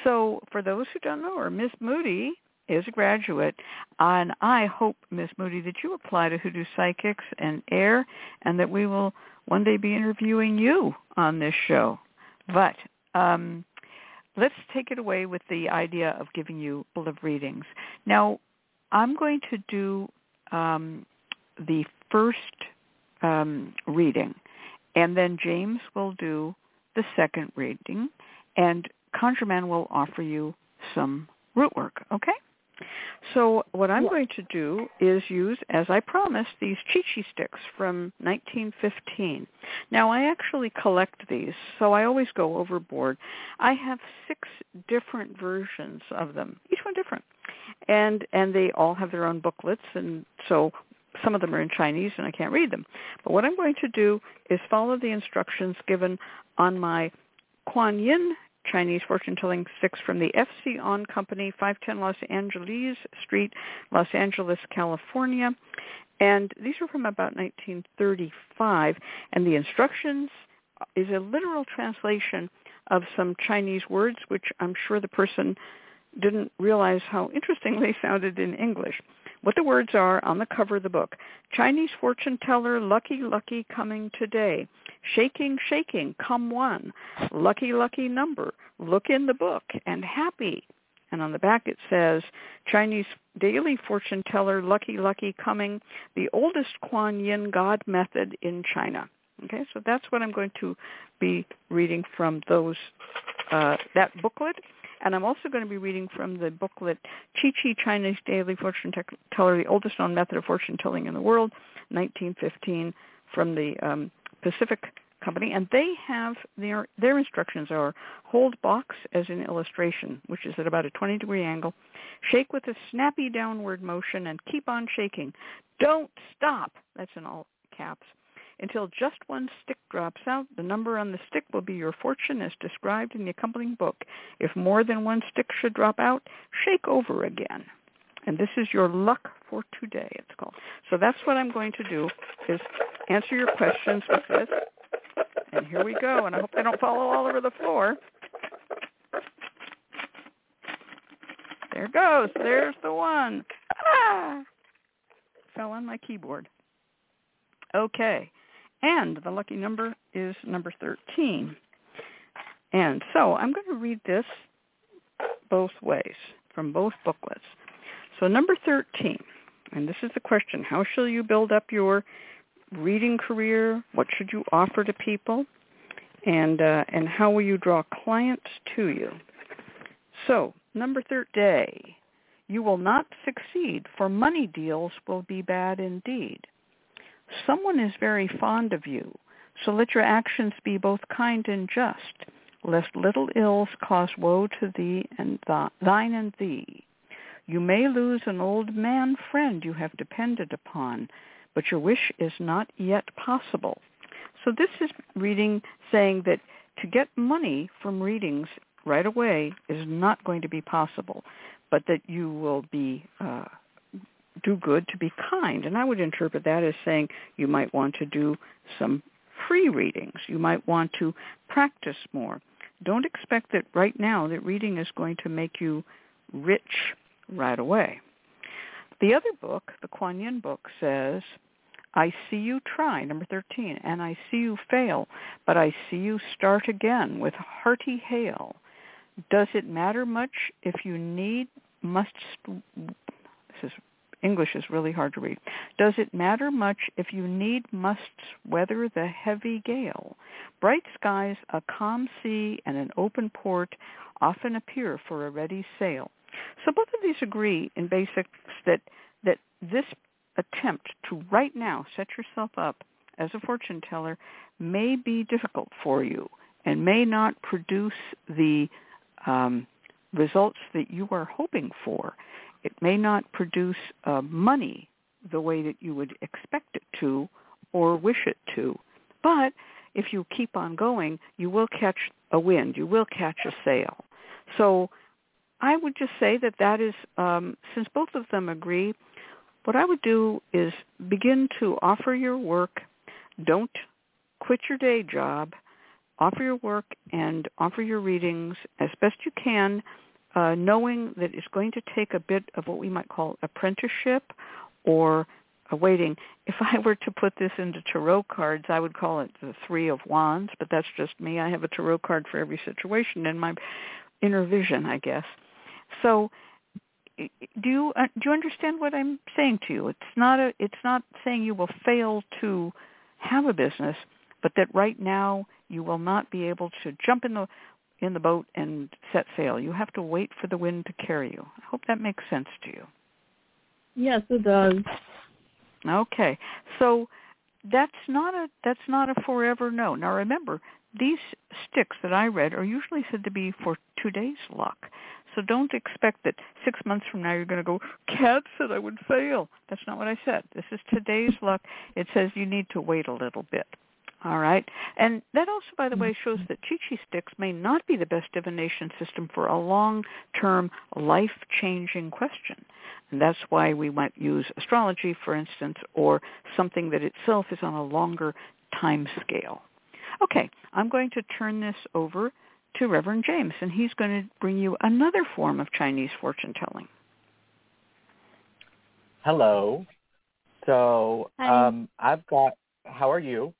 So for those who don't know her, Miss Moody is a graduate, and I hope, Miss Moody, that you apply to Hoodoo Psychics and AIRR, and that we will one day be interviewing you on this show. But let's take it away with the idea of giving you love readings. Now, I'm going to do the first reading, and then James will do the second reading, and ConjureMan will offer you some root work, okay? So what I'm going to do is use, as I promised, these qi sticks from 1915. Now, I actually collect these, so I always go overboard. I have 6 different versions of them, each one different, and they all have their own booklets, and so some of them are in Chinese, and I can't read them. But what I'm going to do is follow the instructions given on my Kuan Yin Chinese fortune-telling 6 from the FC On Company, 510 Los Angeles Street, Los Angeles, California. And these are from about 1935. And the instructions is a literal translation of some Chinese words, which I'm sure the person didn't realize how interesting they sounded in English. What the words are on the cover of the book: Chinese fortune teller, lucky, coming today. Shaking, come one. Lucky number. Look in the book and happy. And on the back it says, Chinese daily fortune teller, lucky, coming. The oldest Kuan Yin God method in China. Okay, so that's what I'm going to be reading from those that booklet. And I'm also going to be reading from the booklet, Qi Qi Chinese Daily Fortune Teller, the oldest known method of fortune telling in the world, 1915, from the Pacific Company. And they have their instructions are hold box as an illustration, which is at about a 20-degree angle. Shake with a snappy downward motion and keep on shaking. Don't stop. That's in all caps. Until just one stick drops out, the number on the stick will be your fortune as described in the accompanying book. If more than one stick should drop out, shake over again. And this is your luck for today, it's called. So that's what I'm going to do, is answer your questions with this. And here we go. And I hope they don't fall all over the floor. There it goes. There's the one. Ah! Fell on my keyboard. Okay. And the lucky number is number 13. And so I'm going to read this both ways, from both booklets. So number 13, and this is the question: how shall you build up your reading career? What should you offer to people? And how will you draw clients to you? So number 13, you will not succeed, for money deals will be bad indeed. Someone is very fond of you, so let your actions be both kind and just, lest little ills cause woe to thee and thine and thee. You may lose an old man friend you have depended upon, but your wish is not yet possible. So this is reading saying that to get money from readings right away is not going to be possible, but that you will be do good, to be kind. And I would interpret that as saying you might want to do some free readings. You might want to practice more. Don't expect that right now that reading is going to make you rich right away. The other book, the Kuan Yin book, says, I see you try, number 13, and I see you fail, but I see you start again with hearty hail. Does it matter much if you need, must, this is, English is really hard to read. Does it matter much if you need musts weather the heavy gale? Bright skies, a calm sea, and an open port often appear for a ready sail. So both of these agree in basics that this attempt to right now set yourself up as a fortune teller may be difficult for you and may not produce the results that you are hoping for. It may not produce money the way that you would expect it to or wish it to. But if you keep on going, you will catch a wind. You will catch a sail. So I would just say that is, since both of them agree, what I would do is begin to offer your work. Don't quit your day job. Offer your work and offer your readings as best you can, knowing that it's going to take a bit of what we might call apprenticeship or waiting. If I were to put this into tarot cards, I would call it the Three of Wands, but that's just me. I have a tarot card for every situation in my inner vision, I guess. So do you understand what I'm saying to you? It's not saying you will fail to have a business, but that right now you will not be able to jump in the boat and set sail. You have to wait for the wind to carry you. I hope that makes sense to you. Yes, it does. Okay. So that's not a forever no. Now remember, these sticks that I read are usually said to be for 2 days' luck. So don't expect that 6 months from now you're going to go, Kat said I would fail. That's not what I said. This is today's luck. It says you need to wait a little bit. All right. And that also, by the way, shows that qi qi sticks may not be the best divination system for a long-term, life-changing question. And that's why we might use astrology, for instance, or something that itself is on a longer time scale. Okay, I'm going to turn this over to Reverend James, and he's going to bring you another form of Chinese fortune-telling. Hello. So I've got – how are you?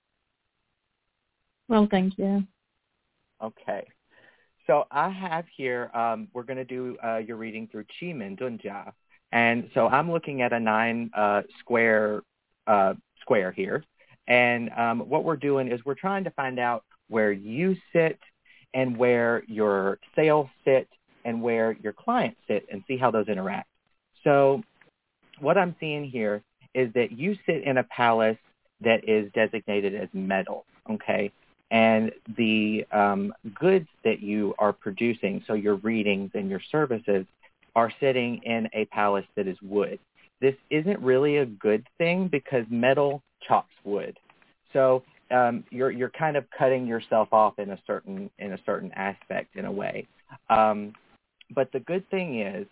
Well, thank you. Okay. So I have here, we're going to do your reading through Qi Men Dun Jia. And so I'm looking at a 9 square here. And what we're doing is we're trying to find out where you sit and where your sales sit and where your clients sit and see how those interact. So what I'm seeing here is that you sit in a palace that is designated as metal, okay? And the goods that you are producing, so your readings and your services, are sitting in a palace that is wood. This isn't really a good thing because metal chops wood. So you're kind of cutting yourself off in a certain aspect in a way. But the good thing is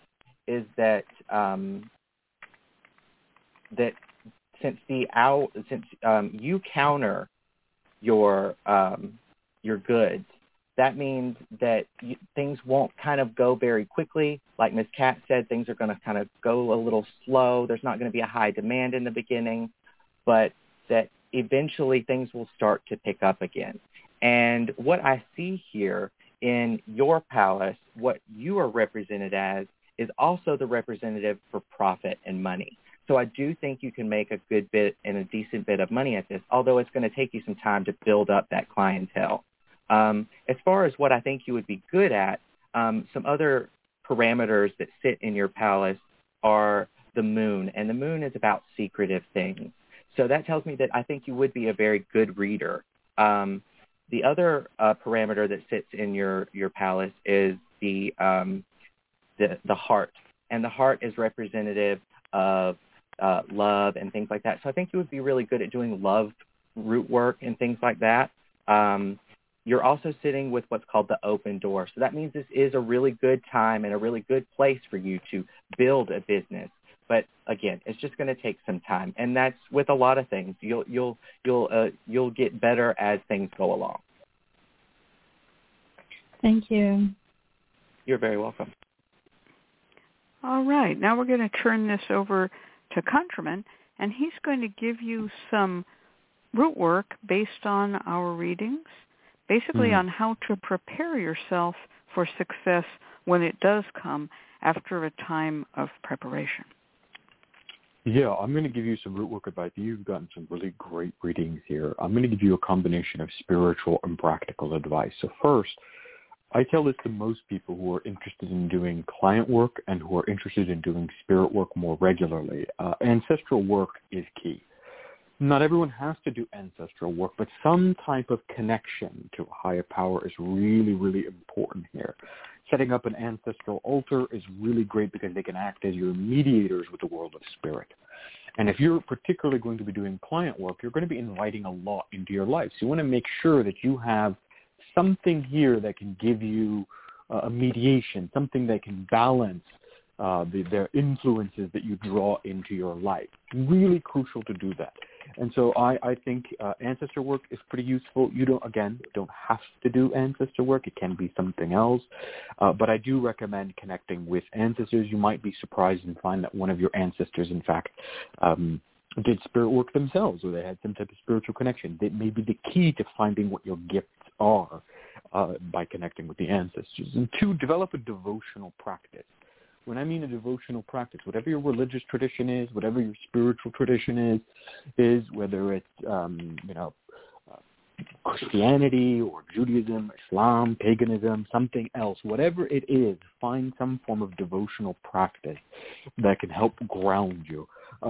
that that since you counter your goods, that means that things won't kind of go very quickly. Like Ms. Kat said, things are going to kind of go a little slow. There's not going to be a high demand in the beginning, but that eventually things will start to pick up again. And what I see here in your palace, what you are represented as, is also the representative for profit and money. So I do think you can make a good bit and a decent bit of money at this, although it's going to take you some time to build up that clientele. As far as what I think you would be good at, some other parameters that sit in your palace are the moon, and the moon is about secretive things. So that tells me that I think you would be a very good reader. The other parameter that sits in your palace is the heart, and the heart is representative of love and things like that. So I think you would be really good at doing love root work and things like that. You're also sitting with what's called the open door. So that means this is a really good time and a really good place for you to build a business. But again, it's just going to take some time, and that's with a lot of things. You'll get better as things go along. Thank you. You're very welcome. All right. Now we're going to turn this over to ConjureMan, and he's going to give you some root work based on our readings, basically on how to prepare yourself for success when it does come after a time of preparation. Yeah, I'm going to give you some root work advice. You've gotten some really great readings here. I'm going to give you a combination of spiritual and practical advice. So first, I tell this to most people who are interested in doing client work and who are interested in doing spirit work more regularly. Ancestral work is key. Not everyone has to do ancestral work, but some type of connection to a higher power is really, really important here. Setting up an ancestral altar is really great because they can act as your mediators with the world of spirit. And if you're particularly going to be doing client work, you're going to be inviting a lot into your life. So you want to make sure that you have something here that can give you a mediation, something that can balance the influences that you draw into your life. Really crucial to do that. And so I think ancestor work is pretty useful. You don't have to do ancestor work. It can be something else. But I do recommend connecting with ancestors. You might be surprised and find that one of your ancestors, in fact, did spirit work themselves, or they had some type of spiritual connection. That may be the key to finding what your gifts are by connecting with the ancestors. And two, develop a devotional practice. When I mean a devotional practice, whatever your religious tradition is, whatever your spiritual tradition is whether it's Christianity or Judaism, Islam, paganism, something else, whatever it is, find some form of devotional practice that can help ground you.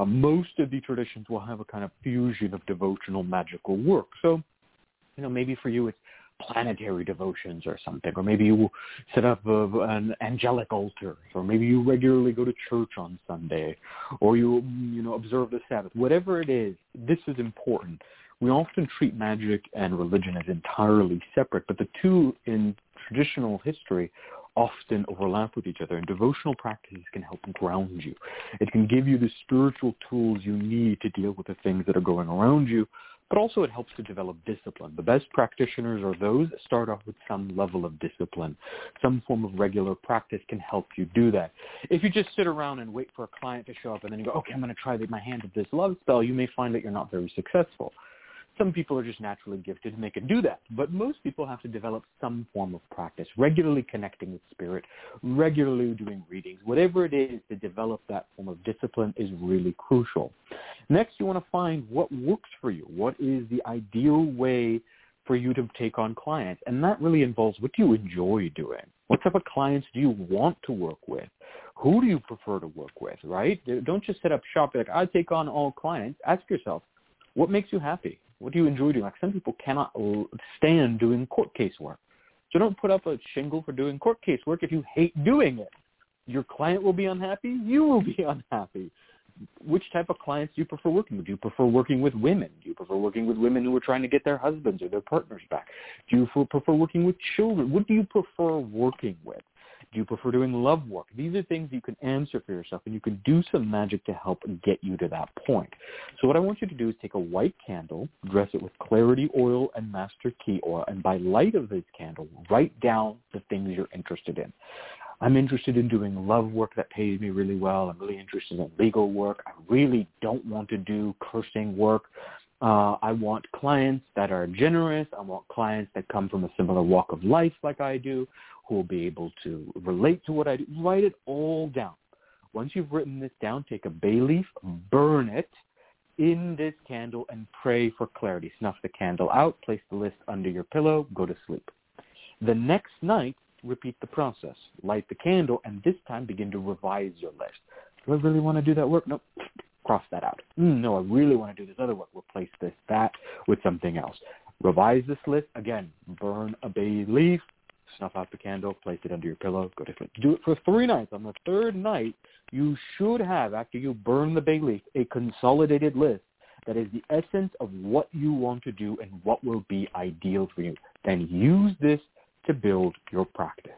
Most of the traditions will have a kind of fusion of devotional magical work. So, maybe for you it's planetary devotions or something, or maybe you set up an angelic altar, or maybe you regularly go to church on Sunday, or you observe the Sabbath. Whatever it is, this is important. We often treat magic and religion as entirely separate, but the two in traditional history often overlap with each other, and devotional practices can help ground you. It can give you the spiritual tools you need to deal with the things that are going around you, but also it helps to develop discipline. The best practitioners are those that start off with some level of discipline. Some form of regular practice can help you do that. If you just sit around and wait for a client to show up and then you go, okay, I'm going to try my hand at this love spell, you may find that you're not very successful. Some people are just naturally gifted and they can do that, but most people have to develop some form of practice, regularly connecting with spirit, regularly doing readings. Whatever it is, to develop that form of discipline is really crucial. Next, you want to find what works for you. What is the ideal way for you to take on clients? And that really involves what you enjoy doing. What type of clients do you want to work with? Who do you prefer to work with, right? Don't just set up shop like, I take on all clients. Ask yourself, what makes you happy? What do you enjoy doing? Like, some people cannot stand doing court case work. So don't put up a shingle for doing court case work if you hate doing it. Your client will be unhappy. You will be unhappy. Which type of clients do you prefer working with? Do you prefer working with women? Do you prefer working with women who are trying to get their husbands or their partners back? Do you prefer working with children? What do you prefer working with? Do you prefer doing love work? These are things you can answer for yourself, and you can do some magic to help get you to that point. So what I want you to do is take a white candle, dress it with clarity oil and master key oil, and by light of this candle, write down the things you're interested in. I'm interested in doing love work that pays me really well. I'm really interested in legal work. I really don't want to do cursing work. I want clients that are generous. I want clients that come from a similar walk of life like I do, who will be able to relate to what I do. Write it all down. Once you've written this down, take a bay leaf, burn it in this candle, and pray for clarity. Snuff the candle out, place the list under your pillow, go to sleep. The next night, repeat the process. Light the candle, and this time begin to revise your list. Do I really want to do that work? Nope. Cross that out. No, I really want to do this other work. Replace that with something else. Revise this list. Again, burn a bay leaf, snuff out the candle, place it under your pillow, go to sleep. Do it for 3 nights. On the third night, you should have, after you burn the bay leaf, a consolidated list that is the essence of what you want to do and what will be ideal for you. Then use this to build your practice.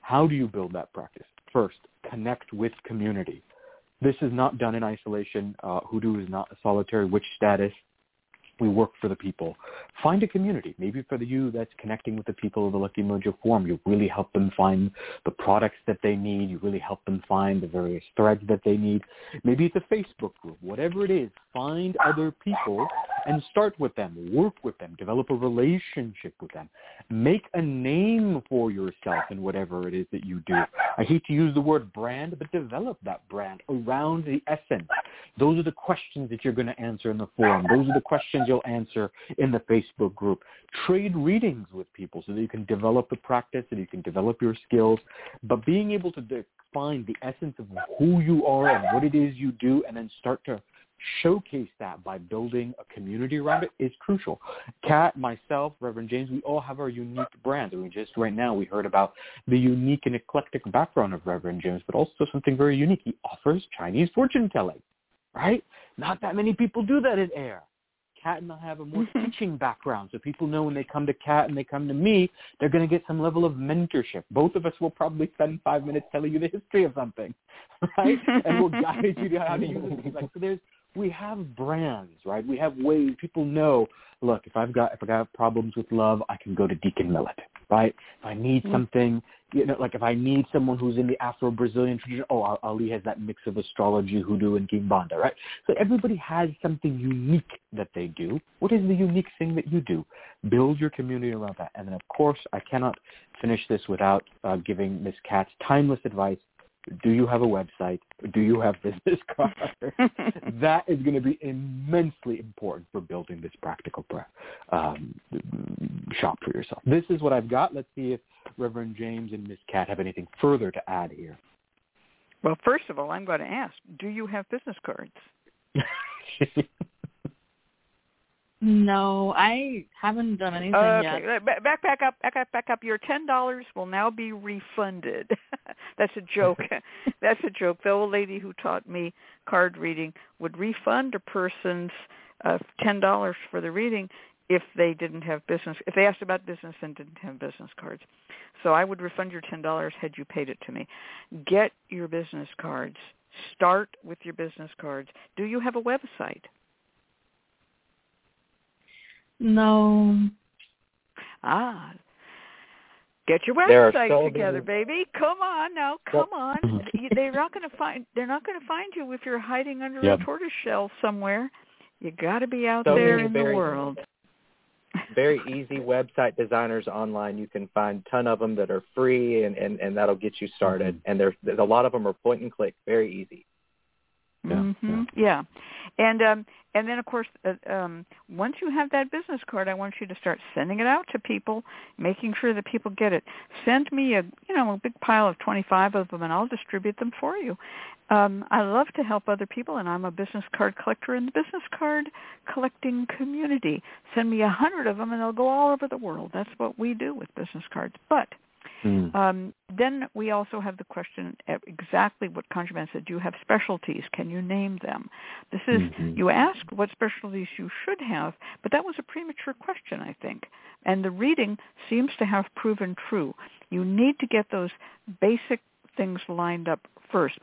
How do you build that practice? First, connect with community. This is not done in isolation. Hoodoo is not a solitary witch status. We work for the people. Find a community. Maybe for you, that's connecting with the people of the Lucky Mojo Forum. You really help them find the products that they need. You really help them find the various threads that they need. Maybe it's a Facebook group. Whatever it is, find other people and start with them. Work with them. Develop a relationship with them. Make a name for yourself in whatever it is that you do. I hate to use the word brand, but develop that brand around the essence. Those are the questions that you're going to answer in the forum. Those are the questions you'll answer in the Facebook group. Trade readings with people so that you can develop the practice, so that you can develop your skills. But being able to define the essence of who you are and what it is you do, and then start to showcase that by building a community around it is crucial. Kat, myself, Reverend James, we all have our unique brands. I mean, just right now we heard about the unique and eclectic background of Reverend James, but also something very unique. He offers Chinese fortune telling, right? Not that many people do that at AIRR. Kat and I have a more teaching background, so people know when they come to Kat and they come to me, they're going to get some level of mentorship. Both of us will probably spend 5 minutes telling you the history of something, right? And we'll guide you how to use it. Like, so we have brands, right? We have ways people know. Look, if I got problems with love, I can go to Deacon Millet, right? If I need something, like if I need someone who's in the Afro-Brazilian tradition, oh, Ali has that mix of astrology, hoodoo, and Kimbanda, right? So everybody has something unique that they do. What is the unique thing that you do? Build your community around that. And then, of course, I cannot finish this without giving Miss Katz timeless advice. Do you have a website? Do you have business cards? That is going to be immensely important for building this practical shop for yourself. This is what I've got. Let's see if Reverend James and Miss Kat have anything further to add here. Well, first of all, I'm going to ask, do you have business cards? No, I haven't done anything yet. Back up. Your $10 will now be refunded. That's a joke. That's a joke. The old lady who taught me card reading would refund a person's $10 for the reading if they didn't have business. If they asked about business and didn't have business cards, so I would refund your $10 had you paid it to me. Get your business cards. Start with your business cards. Do you have a website? No. Ah. Get your website together, baby. Come on now. Come on. They're not going to find you if you're hiding under a tortoiseshell somewhere. You got to be out there in the world. Very easy website designers online. You can find a ton of them that are free, and that'll get you started. Mm-hmm. And there's a lot of them are point and click. Very easy. Yeah, mm-hmm. Yeah. And then, of course, once you have that business card, I want you to start sending it out to people, making sure that people get it. Send me a big pile of 25 of them, and I'll distribute them for you. I love to help other people, and I'm a business card collector in the business card collecting community. Send me 100 of them, and they'll go all over the world. That's what we do with business cards. But then we also have the question, exactly what Conjure Man said, do you have specialties? Can you name them? This is, you asked what specialties you should have, but that was a premature question, I think. And the reading seems to have proven true. You need to get those basic things lined up first.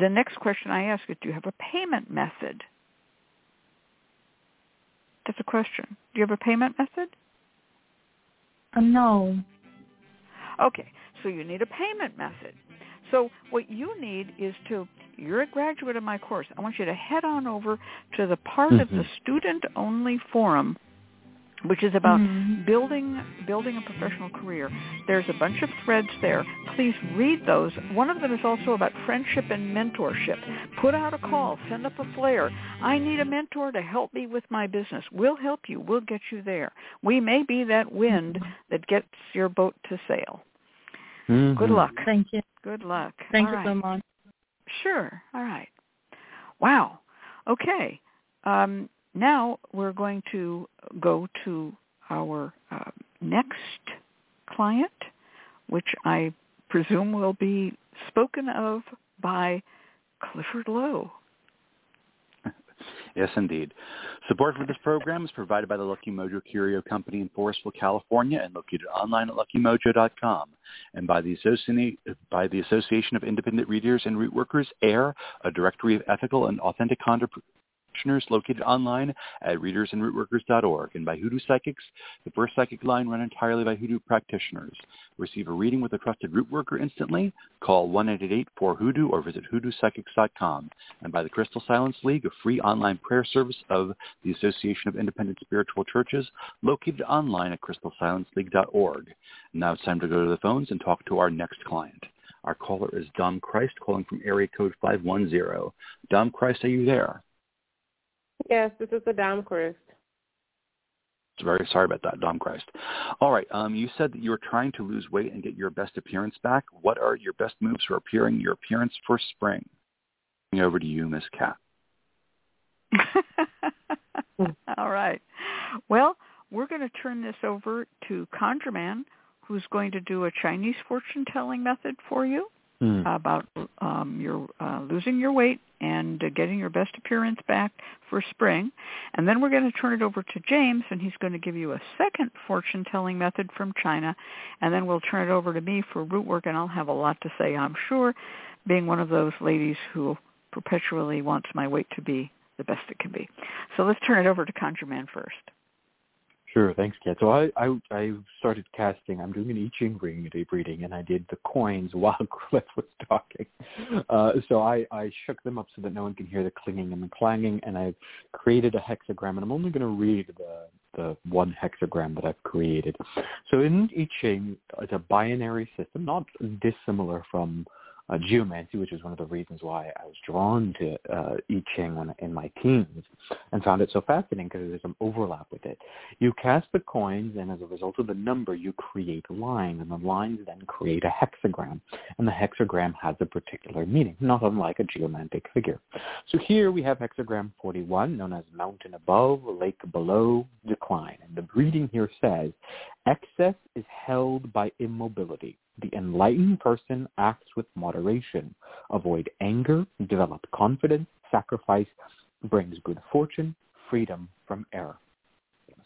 The next question I ask is, do you have a payment method? That's a question. Do you have a payment method? No. Okay, so you need a payment method. So what you need is you're a graduate of my course. I want you to head on over to the part of the student-only forum, which is about building a professional career. There's a bunch of threads there. Please read those. One of them is also about friendship and mentorship. Put out a call. Send up a flyer. I need a mentor to help me with my business. We'll help you. We'll get you there. We may be that wind that gets your boat to sail. Mm-hmm. Good luck. Thank you. Good luck. Thank you so much. Sure. All right. Wow. Okay. Now we're going to go to our next client, which I presume will be spoken of by Clifford Lowe. Yes, indeed. Support for this program is provided by the Lucky Mojo Curio Company in Forestville, California, and located online at LuckyMojo.com, and by the Association of Independent Readers and Rootworkers, AIRR, a directory of ethical and authentic practitioners located online at readersandrootworkers.org and by Hoodoo Psychics, the first psychic line run entirely by Hoodoo practitioners. Receive a reading with a trusted root worker instantly. Call 1-888-4-HOODOO or visit HoodooPsychics.com. And by the Crystal Silence League, a free online prayer service of the Association of Independent Spiritual Churches located online at crystalsilenceleague.org. Now it's time to go to the phones and talk to our next client. Our caller is Dom Christ, calling from area code 510. Dom Christ, are you there? Yes, this is the Dom Christ. Very sorry about that, Dom Christ. All right, you said that you were trying to lose weight and get your best appearance back. What are your best moves for your appearance for spring? Over to you, Miss Kat. All right. Well, we're going to turn this over to ConjureMan, who's going to do a Chinese fortune-telling method for you about your losing your weight and getting your best appearance back for spring. And then we're going to turn it over to James, and he's going to give you a second fortune-telling method from China. And then we'll turn it over to me for root work, and I'll have a lot to say, I'm sure, being one of those ladies who perpetually wants my weight to be the best it can be. So let's turn it over to ConjureMan first. Sure, thanks, Kat. So I started casting. I'm doing an I Ching reading, and I did the coins while Cliff was talking. So I shook them up so that no one can hear the clinging and the clanging, and I created a hexagram, and I'm only going to read the one hexagram that I've created. So in I Ching, it's a binary system, not dissimilar from geomancy, which is one of the reasons why I was drawn to I Ching in my teens and found it so fascinating because there's some overlap with it. You cast the coins, and as a result of the number, you create lines, and the lines then create a hexagram, and the hexagram has a particular meaning, not unlike a geomantic figure. So here we have hexagram 41, known as mountain above, lake below, decline, and the reading here says, excess is held by immobility. The enlightened person acts with moderation. Avoid anger, develop confidence, sacrifice brings good fortune, freedom from error.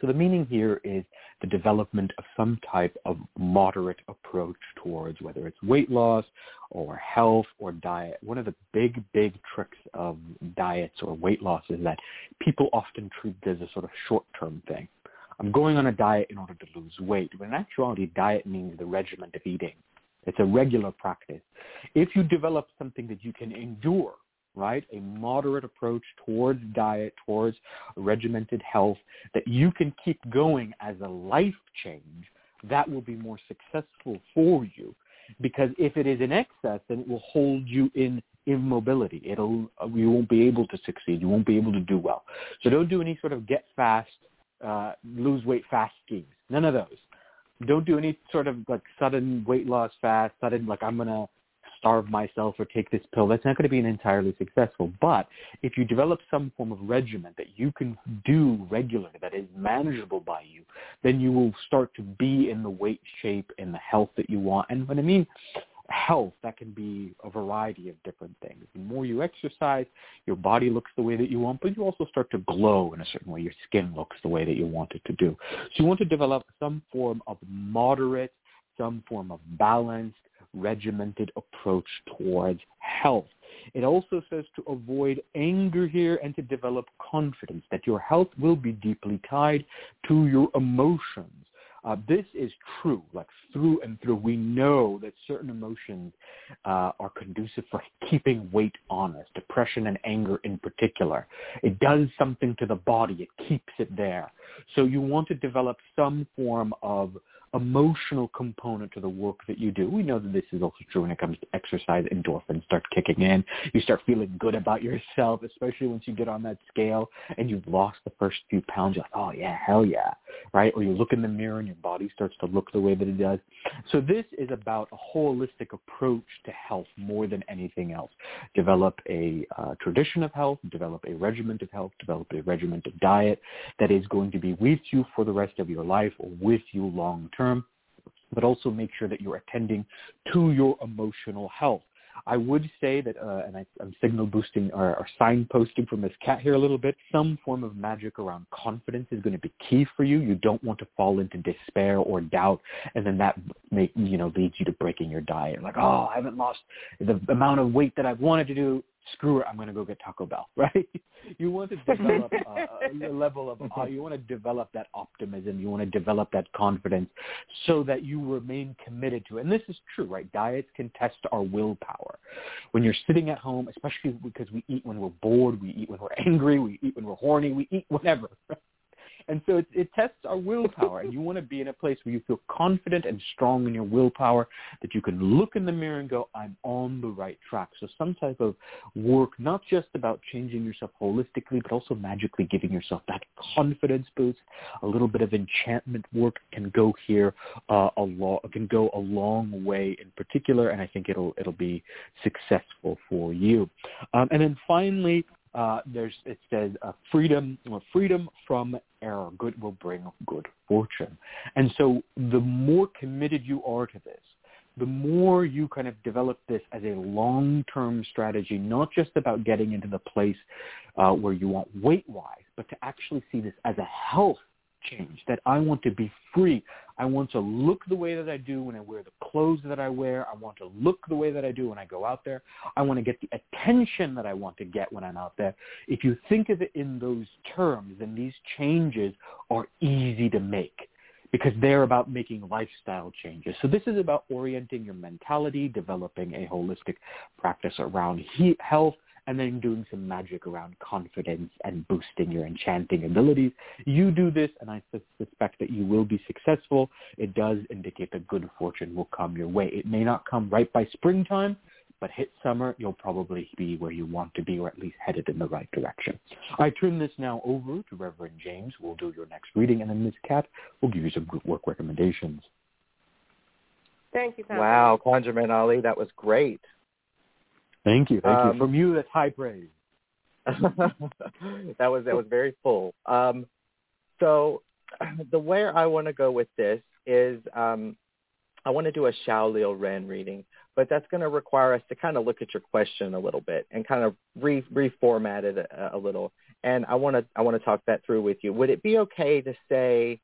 So the meaning here is the development of some type of moderate approach towards whether it's weight loss or health or diet. One of the big, big tricks of diets or weight loss is that people often treat this as a sort of short-term thing. I'm going on a diet in order to lose weight. But in actuality, diet means the regimen of eating. It's a regular practice. If you develop something that you can endure, right, a moderate approach towards diet, towards regimented health, that you can keep going as a life change, that will be more successful for you. Because if it is in excess, then it will hold you in immobility. You won't be able to succeed. You won't be able to do well. So don't do any sort of get fast, lose weight fast schemes. None of those. Don't do any sort of like sudden weight loss fast, sudden like I'm going to starve myself or take this pill. That's not going to be an entirely successful. But if you develop some form of regimen that you can do regularly, that is manageable by you, then you will start to be in the weight shape and the health that you want. And what I mean, health, that can be a variety of different things. The more you exercise, your body looks the way that you want, but you also start to glow in a certain way. Your skin looks the way that you want it to do. So you want to develop some form of moderate, some form of balanced, regimented approach towards health. It also says to avoid anger here and to develop confidence that your health will be deeply tied to your emotions. This is true, like through and through. We know that certain emotions are conducive for keeping weight on us, depression and anger in particular. It does something to the body. It keeps it there. So you want to develop some form of emotional component to the work that you do. We know that this is also true when it comes to exercise. Endorphins start kicking in. You start feeling good about yourself, especially once you get on that scale and you've lost the first few pounds. You're like, oh, yeah, hell yeah, right? Or you look in the mirror and your body starts to look the way that it does. So this is about a holistic approach to health more than anything else. Develop a tradition of health, develop a regiment of health, develop a regiment of diet that is going to be with you for the rest of your life or with you long term. But also make sure that you're attending to your emotional health. I would say that, and I'm signal boosting or signposting from this cat here a little bit, some form of magic around confidence is going to be key for you. You don't want to fall into despair or doubt, and then that leads you to breaking your diet. Like, oh, I haven't lost the amount of weight that I've wanted to do. screw it, I'm going to go get Taco Bell, right? You want to develop a level of, you want to develop that optimism, you want to develop that confidence so that you remain committed to it. And this is true, right? Diets can test our willpower. When you're sitting at home, especially because we eat when we're bored, we eat when we're angry, we eat when we're horny, we eat whenever, right? And so it tests our willpower, and you want to be in a place where you feel confident and strong in your willpower, that you can look in the mirror and go, I'm on the right track. So some type of work, not just about changing yourself holistically, but also magically giving yourself that confidence boost. A little bit of enchantment work can go here, can go a long way in particular, and I think it'll be successful for you. And then finally, It says freedom from error. Good will bring good fortune. And so the more committed you are to this, the more you kind of develop this as a long-term strategy, not just about getting into the place where you want weight-wise, but to actually see this as a health change, that I want to be free. I want to look the way that I do when I wear the clothes that I wear. I want to look the way that I do when I go out there. I want to get the attention that I want to get when I'm out there. If you think of it in those terms, then these changes are easy to make, because they're about making lifestyle changes. So this is about orienting your mentality, developing a holistic practice around health, and then doing some magic around confidence and boosting your enchanting abilities. You do this, and I suspect that you will be successful. It does indicate that good fortune will come your way. It may not come right by springtime, but hit summer, you'll probably be where you want to be, or at least headed in the right direction. I turn this now over to Reverend James, who will do your next reading, and then Ms. Kat will give you some good work recommendations. Thank you, Tom. Wow, Conjure Man Ali, that was great. Thank you. Thank you. From you, that's high praise. that was very full. So the way I want to go with this is I want to do a Xiao Liu Ren reading, but that's going to require us to kind of look at your question a little bit and kind of reformat it a little. And I want to talk that through with you. Would it be okay to say,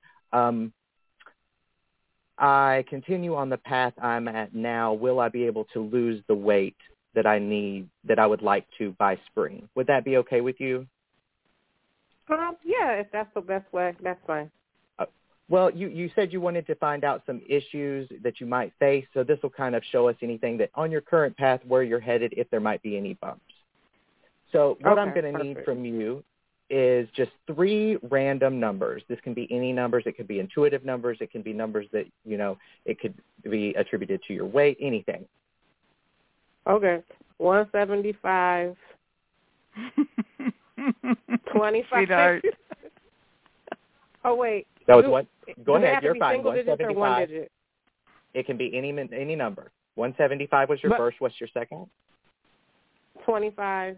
I continue on the path I'm at now, will I be able to lose the weight that I need, that I would like to by spring? Would that be okay with you? Yeah, if that's the best way, that's fine. Well, you said you wanted to find out some issues that you might face, so this will kind of show us anything that on your current path where you're headed, if there might be any bumps. So what I'm going to need from you is just 3 random numbers. This can be any numbers. It could be intuitive numbers. It can be numbers that, it could be attributed to your weight, anything. Okay, 175, 25. Oh, wait. That was one. Go ahead. You're fine. 175. One digit? It can be any number. 175 was your first. What's your second? 25.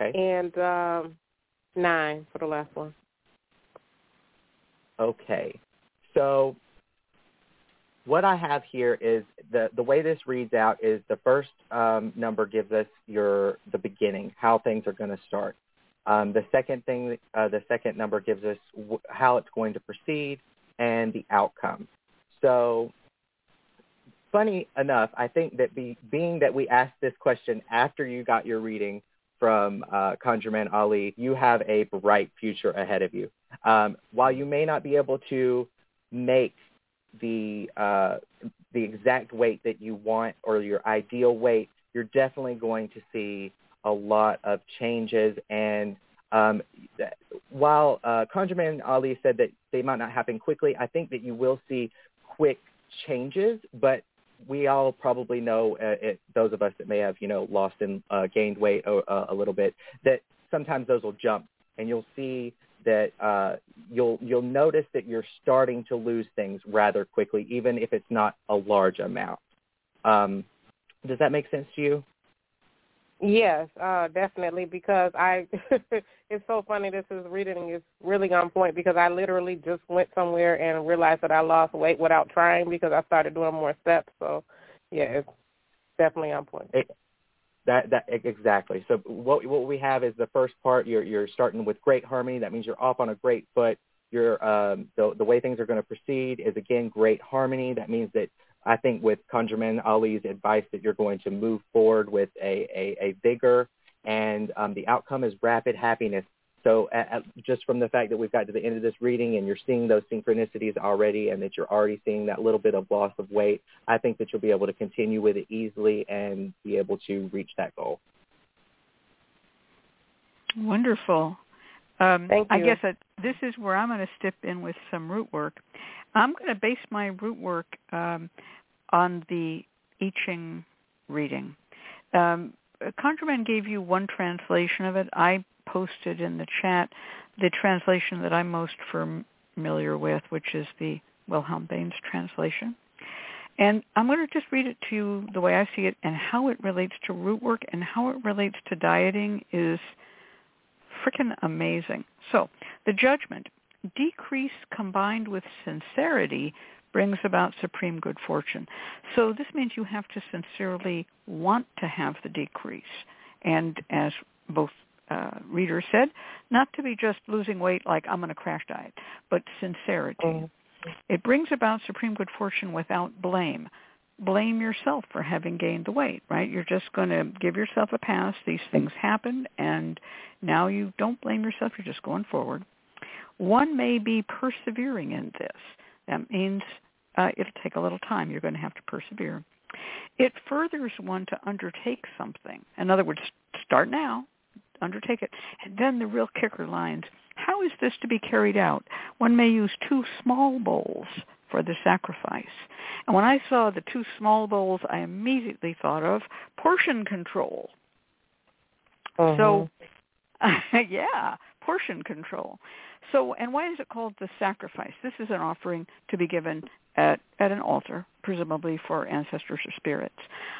Okay. And 9 for the last one. Okay. So what I have here is the way this reads out is the first number gives us the beginning, how things are going to start. The second number gives us how it's going to proceed and the outcome. So, funny enough, I think that being that we asked this question after you got your reading from ConjureMan Ali, you have a bright future ahead of you. While you may not be able to make the exact weight that you want or your ideal weight, you're definitely going to see a lot of changes. And while ConjureMan Ali said that they might not happen quickly, I think that you will see quick changes. But we all probably know, those of us that may have lost and gained weight a little bit, that sometimes those will jump, and you'll see that you'll notice that you're starting to lose things rather quickly, even if it's not a large amount. Does that make sense to you? Yes, definitely, because it's so funny, this is reading is really on point, because I literally just went somewhere and realized that I lost weight without trying, because I started doing more steps. So, yeah, it's definitely on point. Exactly. So what we have is the first part. You're starting with great harmony. That means you're off on a great foot. The way things are going to proceed is, again, great harmony. That means that I think with ConjureMan Ali's advice that you're going to move forward with a vigor, and the outcome is rapid happiness. So just from the fact that we've got to the end of this reading and you're seeing those synchronicities already and that you're already seeing that little bit of loss of weight, I think that you'll be able to continue with it easily and be able to reach that goal. Wonderful. Thank you. I guess this is where I'm going to step in with some root work. I'm going to base my root work on the I Ching reading. ConjureMan gave you one translation of it. I posted in the chat the translation that I'm most familiar with, which is the Wilhelm Baines translation. And I'm going to just read it to you the way I see it, and how it relates to root work and how it relates to dieting is freaking amazing. So, the judgment, decrease combined with sincerity brings about supreme good fortune. So this means you have to sincerely want to have the decrease. And as both readers said, not to be just losing weight like I'm going to crash diet, but sincerity. Oh. It brings about supreme good fortune without blame. Blame yourself for having gained the weight, right? You're just going to give yourself a pass. These things happen, and now you don't blame yourself. You're just going forward. One may be persevering in this. That means it'll take a little time. You're going to have to persevere. It furthers one to undertake something. In other words, start now, undertake it. And then the real kicker lines, how is this to be carried out? One may use two small bowls for the sacrifice. And when I saw the two small bowls, I immediately thought of portion control. Uh-huh. So, yeah, portion control. So, and why is it called the sacrifice? This is an offering to be given at an altar, presumably for ancestors or spirits.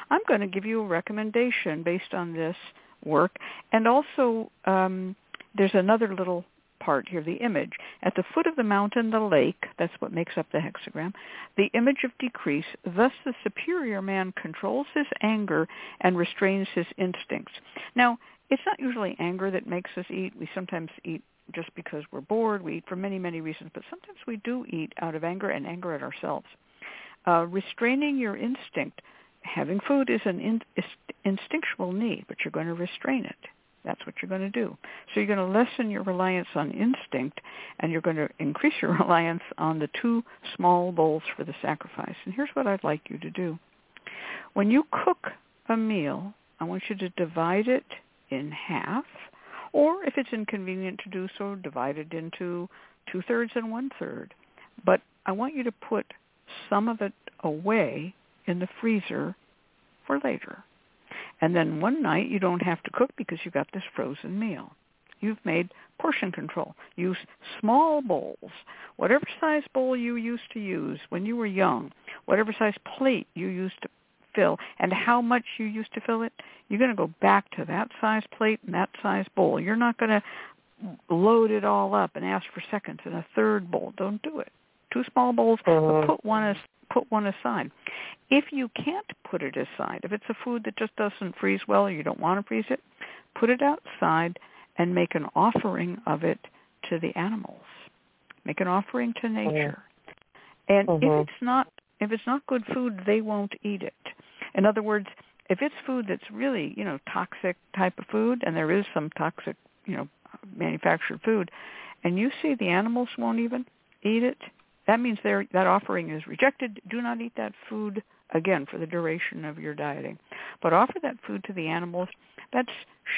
I'm going to give you a recommendation based on this work. And also, there's another little part here, the image. At the foot of the mountain, the lake, that's what makes up the hexagram, the image of decrease, thus the superior man controls his anger and restrains his instincts. Now, it's not usually anger that makes us eat. We sometimes eat just because we're bored. We eat for many, many reasons, but sometimes we do eat out of anger and anger at ourselves. Restraining your instinct, having food is an instinctual need, but you're going to restrain it. That's what you're going to do. So you're going to lessen your reliance on instinct, and you're going to increase your reliance on the two small bowls for the sacrifice. And here's what I'd like you to do. When you cook a meal, I want you to divide it in half, or if it's inconvenient to do so, divide it into 2/3 and 1/3. But I want you to put some of it away in the freezer for later. And then one night you don't have to cook because you got this frozen meal. You've made portion control. Use small bowls. Whatever size bowl you used to use when you were young, whatever size plate you used to fill, and how much you used to fill it, you're going to go back to that size plate and that size bowl. You're not going to load it all up and ask for seconds in a third bowl. Don't do it. Two small bowls, but put one aside. If you can't put it aside, if it's a food that just doesn't freeze well or you don't want to freeze it, put it outside and make an offering of it to the animals. Make an offering to nature. And if it's not good food, they won't eat it. In other words, if it's food that's really, toxic type of food, and there is some toxic, manufactured food, and you see the animals won't even eat it, that means that offering is rejected. Do not eat that food again for the duration of your dieting. But offer that food to the animals. That's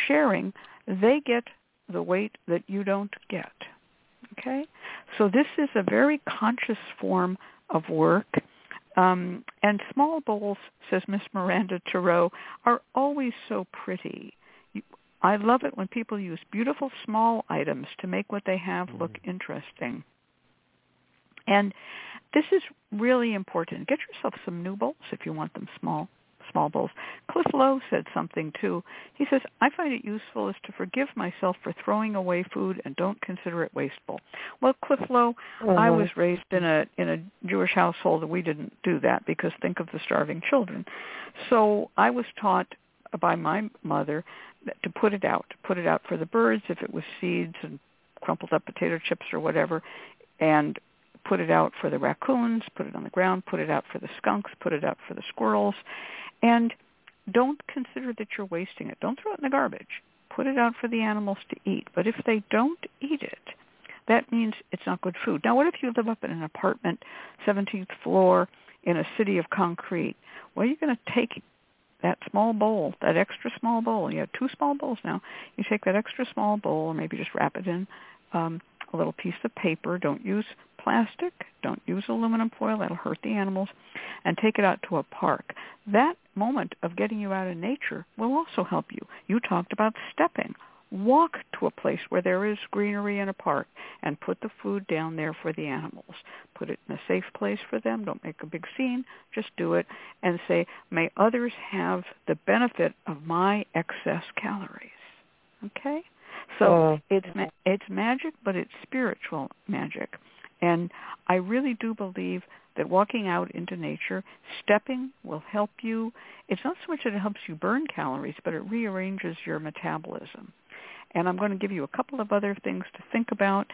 sharing. They get the weight that you don't get. Okay? So this is a very conscious form of work. And small bowls, says Miss Miranda Thoreau, are always so pretty. I love it when people use beautiful small items to make what they have look interesting. And this is really important. Get yourself some new bowls if you want them small bowls. Cliff Lowe said something, too. He says, I find it useful is to forgive myself for throwing away food and don't consider it wasteful. Well, Cliff Lowe, I was raised in a Jewish household, and we didn't do that because think of the starving children. So I was taught by my mother to put it out for the birds if it was seeds and crumpled up potato chips or whatever, and put it out for the raccoons, put it on the ground, put it out for the skunks, put it out for the squirrels. And don't consider that you're wasting it. Don't throw it in the garbage. Put it out for the animals to eat. But if they don't eat it, that means it's not good food. Now, what if you live up in an apartment, 17th floor, in a city of concrete? Well, you're going to take that small bowl, that extra small bowl. You have two small bowls now. You take that extra small bowl, or maybe just wrap it in a little piece of paper. Don't use plastic. Don't use aluminum foil. That'll hurt the animals. And take it out to a park. That moment of getting you out in nature will also help you. You talked about stepping. Walk to a place where there is greenery in a park and put the food down there for the animals. Put it in a safe place for them. Don't make a big scene. Just do it and say, may others have the benefit of my excess calories. Okay? So it's magic, but it's spiritual magic. And I really do believe that walking out into nature, stepping will help you. It's not so much that it helps you burn calories, but it rearranges your metabolism. And I'm going to give you a couple of other things to think about.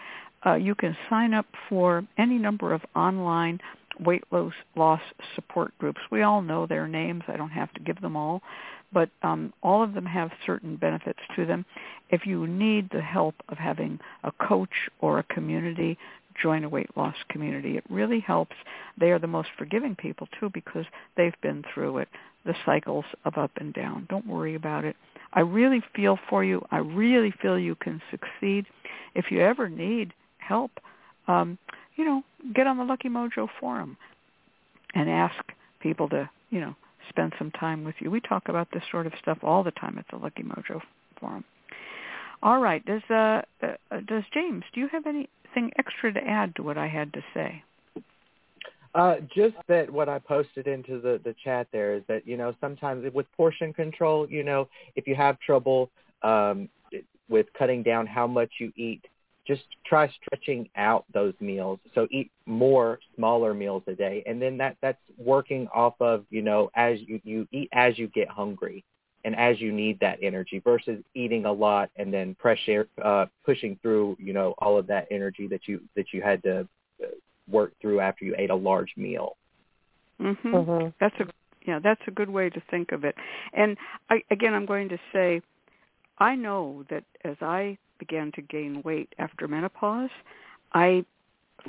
You can sign up for any number of online weight loss support groups. We all know their names. I don't have to give them all. But all of them have certain benefits to them. If you need the help of having a coach or a community, join a weight loss community. It really helps. They are the most forgiving people, too, because they've been through it, the cycles of up and down. Don't worry about it. I really feel for you. I really feel you can succeed. If you ever need help, get on the Lucky Mojo forum and ask people to, spend some time with you. We talk about this sort of stuff all the time at the Lucky Mojo forum. All right. Does James, do you have anything extra to add to what I had to say? Just that what I posted into the chat there is that, sometimes with portion control, if you have trouble with cutting down how much you eat, just try stretching out those meals. So eat more smaller meals a day. And then that's working off of, as you eat as you get hungry and as you need that energy versus eating a lot and then pushing through, all of that energy that you had to work through after you ate a large meal. Mm-hmm. Mm-hmm. That's a good way to think of it. And I'm going to say, I know that as I began to gain weight after menopause, I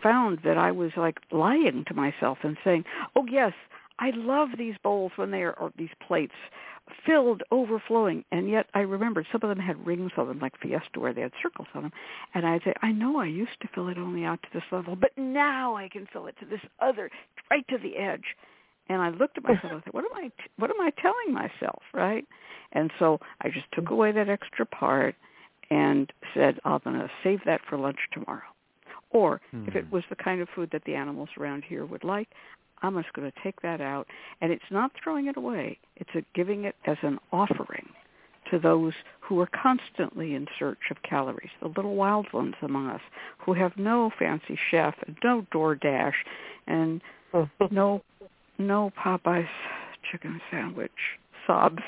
found that I was like lying to myself and saying, oh yes, I love these bowls when they are, or these plates, filled, overflowing. And yet I remembered some of them had rings on them, like Fiesta, where they had circles on them. And I'd say, I know I used to fill it only out to this level, but now I can fill it to this other, right to the edge. And I looked at myself and I said, what am I telling myself, right? And so I just took away that extra part and said, I'm going to save that for lunch tomorrow. Or if it was the kind of food that the animals around here would like, I'm just going to take that out. And it's not throwing it away. It's giving it as an offering to those who are constantly in search of calories, the little wild ones among us who have no fancy chef and no DoorDash and no Popeye's chicken sandwich. Sob.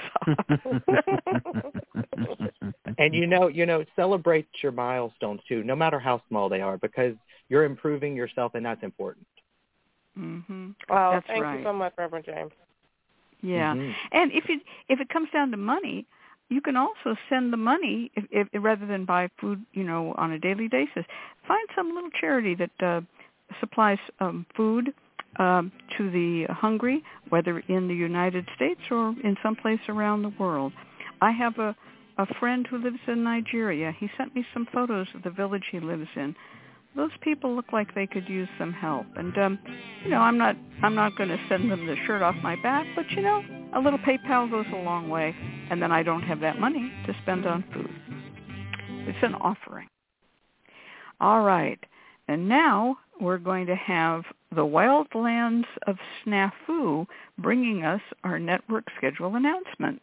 And celebrate your milestones too, no matter how small they are, because you're improving yourself and that's important. Mm-hmm. Wow, that's thank right. you so much, Reverend James. Yeah, mm-hmm. And if it comes down to money, you can also send the money if rather than buy food, on a daily basis. Find some little charity that supplies food to the hungry, whether in the United States or in some place around the world. I have a friend who lives in Nigeria. He sent me some photos of the village he lives in. Those people look like they could use some help, and I'm not going to send them the shirt off my back, but a little PayPal goes a long way, and then I don't have that money to spend on food. It's an offering. All right, and now we're going to have the Wildlands of Snafu bringing us our network schedule announcement.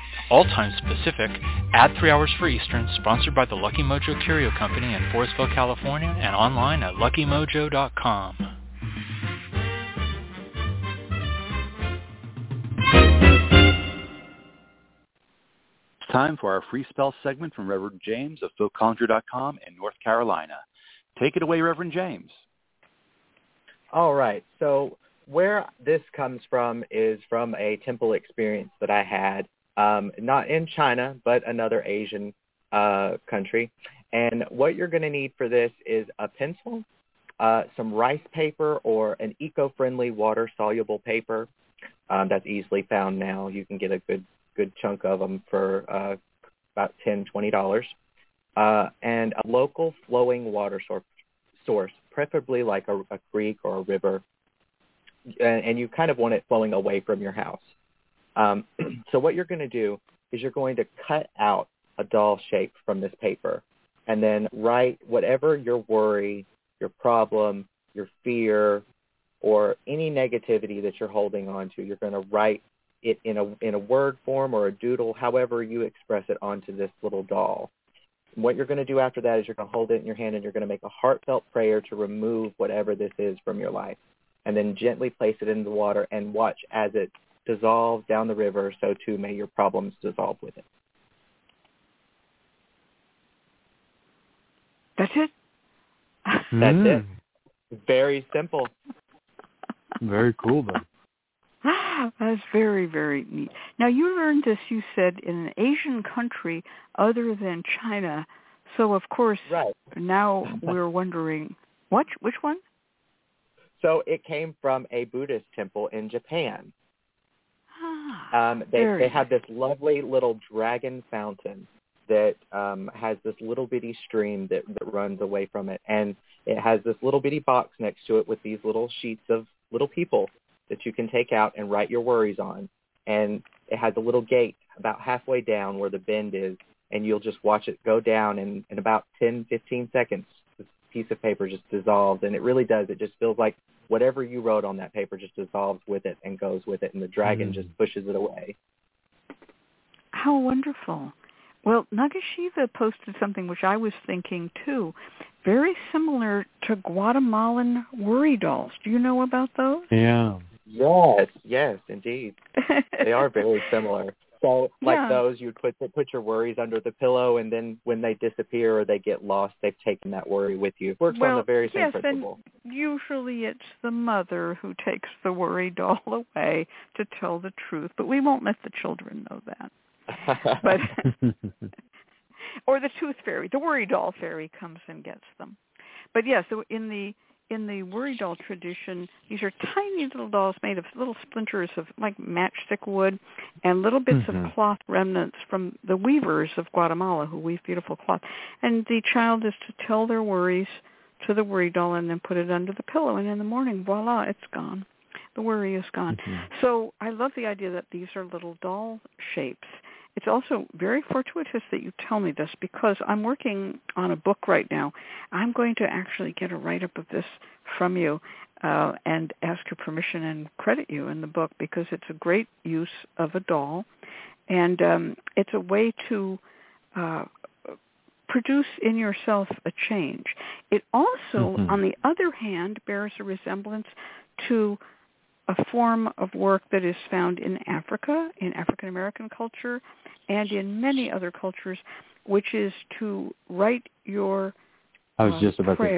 All times Pacific, at 3 hours for Eastern, sponsored by the Lucky Mojo Curio Company in Forestville, California, and online at LuckyMojo.com. It's time for our free spell segment from Reverend James of FolksConjure.com in North Carolina. Take it away, Reverend James. All right, so where this comes from is from a temple experience that I had. Not in China, but another Asian country. And what you're going to need for this is a pencil, some rice paper, or an eco-friendly water-soluble paper that's easily found now. You can get a good chunk of them for about $10, $20, and a local flowing water source, preferably like a creek or a river. And you kind of want it flowing away from your house. So what you're going to do is you're going to cut out a doll shape from this paper and then write whatever your worry, your problem, your fear, or any negativity that you're holding on to. You're going to write it in a word form or a doodle, however you express it, onto this little doll. And what you're going to do after that is you're going to hold it in your hand and you're going to make a heartfelt prayer to remove whatever this is from your life, and then gently place it in the water and watch as it dissolve down the river, so too may your problems dissolve with it. That's it? That's it. Very simple. Very cool, though. That's very, very neat. Now, you learned this, you said, in an Asian country other than China. So, of course, right. Now we're wondering, what? Which one? So it came from a Buddhist temple in Japan. They have this lovely little dragon fountain that has this little bitty stream that runs away from it. And it has this little bitty box next to it with these little sheets of little people that you can take out and write your worries on. And it has a little gate about halfway down where the bend is, and you'll just watch it go down. And in about 10, 15 seconds, this piece of paper just dissolves. And it really does. It just feels like whatever you wrote on that paper just dissolves with it and goes with it, and the dragon just pushes it away. How wonderful. Well, Nagashiva posted something which I was thinking, too, very similar to Guatemalan worry dolls. Do you know about those? Yeah. Yes, indeed. They are very similar. So like those, you put your worries under the pillow, and then when they disappear or they get lost, they've taken that worry with you. It works on the very same principle. And usually it's the mother who takes the worry doll away to tell the truth, but we won't let the children know that. Or the tooth fairy, the worry doll fairy comes and gets them. But so in the worry doll tradition, these are tiny little dolls made of little splinters of like matchstick wood and little bits of cloth remnants from the weavers of Guatemala who weave beautiful cloth. And the child is to tell their worries to the worry doll and then put it under the pillow. And in the morning, voila, it's gone. The worry is gone. So I love the idea that these are little doll shapes. It's also very fortuitous that you tell me this because I'm working on a book right now. I'm going to actually get a write-up of this from you and ask your permission and credit you in the book because it's a great use of a doll. And it's a way to produce in yourself a change. It also, on the other hand, bears a resemblance to a form of work that is found in Africa, in African American culture, and in many other cultures, which is to write your prayer. I was just about to say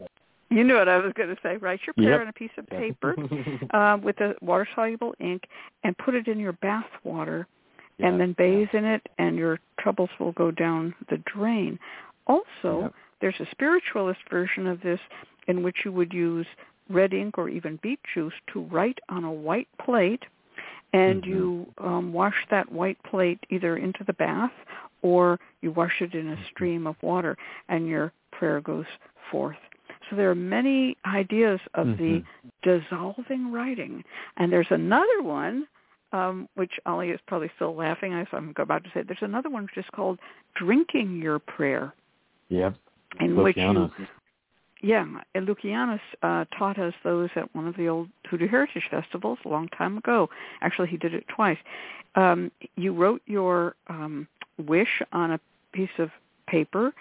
that. You knew what I was going to say, right? Your prayer on a piece of paper with a water-soluble ink and put it in your bath water and then bathe in it, and your troubles will go down the drain. Also, there's a spiritualist version of this in which you would use red ink or even beet juice to write on a white plate, and you wash that white plate either into the bath or you wash it in a stream of water, and your prayer goes forth. So there are many ideas of the dissolving writing. And there's another one, which Ollie is probably still laughing at, so I'm about to say, there's another one which is called drinking your prayer. Yep. And which you, yeah, Lukiana taught us those at one of the old Hoodoo Heritage Festivals a long time ago. Actually, he did it twice. You wrote your wish on a piece of paper,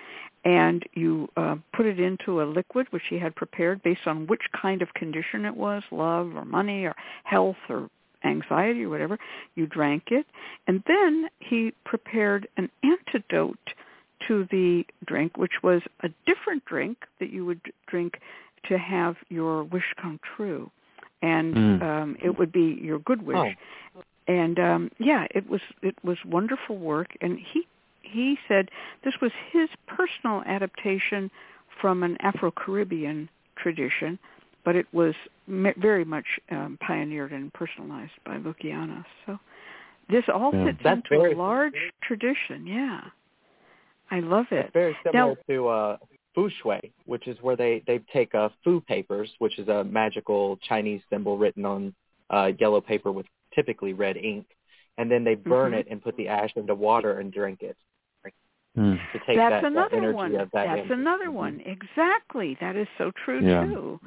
and you put it into a liquid, which he had prepared based on which kind of condition it was, love or money or health or anxiety or whatever. You drank it, and then he prepared an antidote to the drink, which was a different drink that you would drink to have your wish come true. And it would be your good wish. Oh. And, yeah, it was wonderful work. And he said this was his personal adaptation from an Afro-Caribbean tradition, but it was very much pioneered and personalized by Lukiana. So this all fits into a large tradition, yeah. I love it. It's very similar to feng shui, which is where they take fu papers, which is a magical Chinese symbol written on yellow paper with typically red ink, and then they burn it and put the ash into water and drink it. To take That's another one. Exactly. That is so true, too.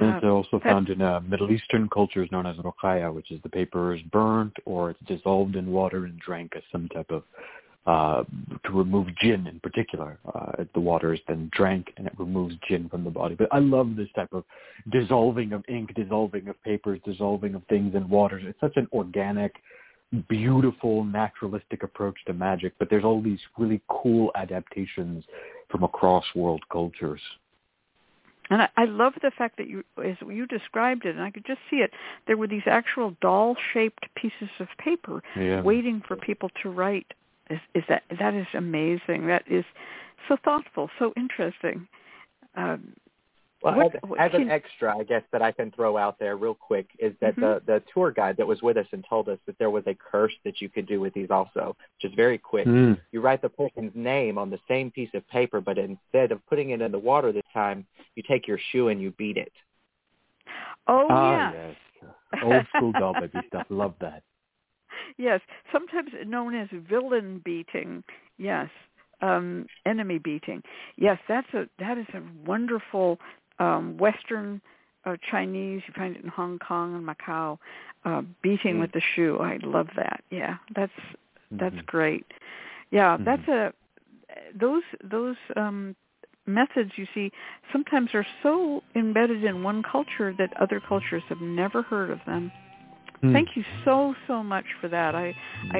It's also found in Middle Eastern cultures known as rokhaya, which is the paper is burnt or it's dissolved in water and drank as some type of... to remove jinn in particular. The water is then drank and it removes jinn from the body. But I love this type of dissolving of ink, dissolving of papers, dissolving of things in waters. It's such an organic, beautiful, naturalistic approach to magic, but there's all these really cool adaptations from across world cultures. And I love the fact that you, as you described it, and I could just see it, there were these actual doll-shaped pieces of paper waiting for people to write. That is amazing. That is so thoughtful, so interesting. An extra, I guess, that I can throw out there real quick is that the tour guide that was with us and told us that there was a curse that you could do with these also, which is very quick. You write the person's name on the same piece of paper, but instead of putting it in the water this time, you take your shoe and you beat it. Oh, yes. Old school doll baby stuff. Love that. Yes, sometimes known as villain beating. Yes, enemy beating. Yes, that is a wonderful Western Chinese. You find it in Hong Kong and Macau. Beating with the shoe. I love that. Yeah, that's great. Yeah, those methods you see sometimes are so embedded in one culture that other cultures have never heard of them. Thank you so much for that. I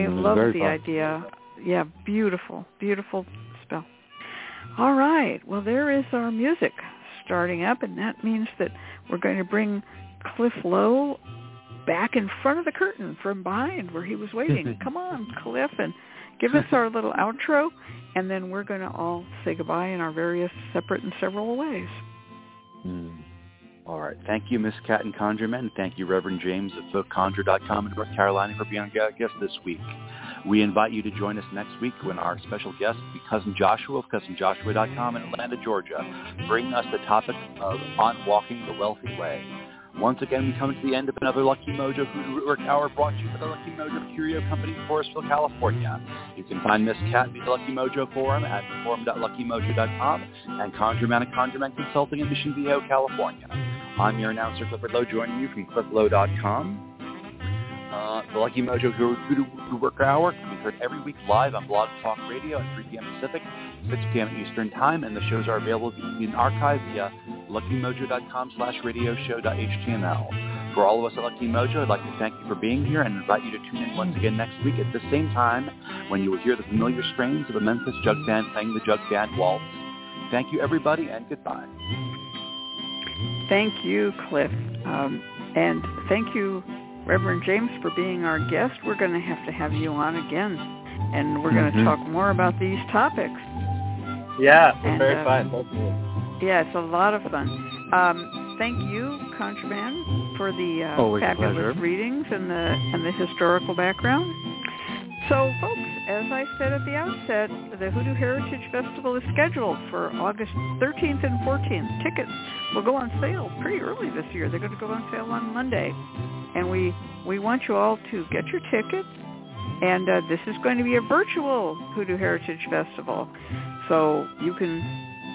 love the idea. Yeah, beautiful spell. All right. Well, there is our music starting up, and that means that we're going to bring Cliff Lowe back in front of the curtain from behind where he was waiting. Come on, Cliff, and give us our little outro, and then we're going to all say goodbye in our various separate and several ways. All right. Thank you, Miss Cat and ConjureMan. Thank you, Reverend James of FolksConjure.com in North Carolina for being our guest this week. We invite you to join us next week when our special guest, Cousin Joshua of CousinJoshua.com in Atlanta, Georgia, brings us the topic of On Walking the Wealthy Way. Once again, we come to the end of another Lucky Mojo Hoodoo Rootwork Hour brought to you by the Lucky Mojo Curio Company in Forestville, California. You can find Miss Cat at the Lucky Mojo Forum at forum.luckymojo.com and Conjure Man at ConjureMan Consulting in Mission Viejo, California. I'm your announcer, Clifford Lowe, joining you from CliffLowe.com. The Lucky Mojo Hoodoo Work Hour can be heard every week live on Blog Talk Radio at 3 p.m. Pacific, 6 p.m. Eastern Time, and the shows are available in archive via luckymojo.com/radioshow.html. For all of us at Lucky Mojo, I'd like to thank you for being here and invite you to tune in once again next week at the same time when you will hear the familiar strains of a Memphis Jug Band playing the Jug Band Waltz. Thank you, everybody, and goodbye. Thank you, Cliff, and thank you, Reverend James, for being our guest. We're going to have you on again, and we're going to talk more about these topics. Yeah, it's very fun. Thank you. Yeah, it's a lot of fun. Thank you, ConjureMan, for the fabulous readings and the historical background. So, folks, as I said at the outset, the Hoodoo Heritage Festival is scheduled for August 13th and 14th. Tickets will go on sale pretty early this year. They're going to go on sale on Monday. And we want you all to get your tickets. And this is going to be a virtual Hoodoo Heritage Festival. So you can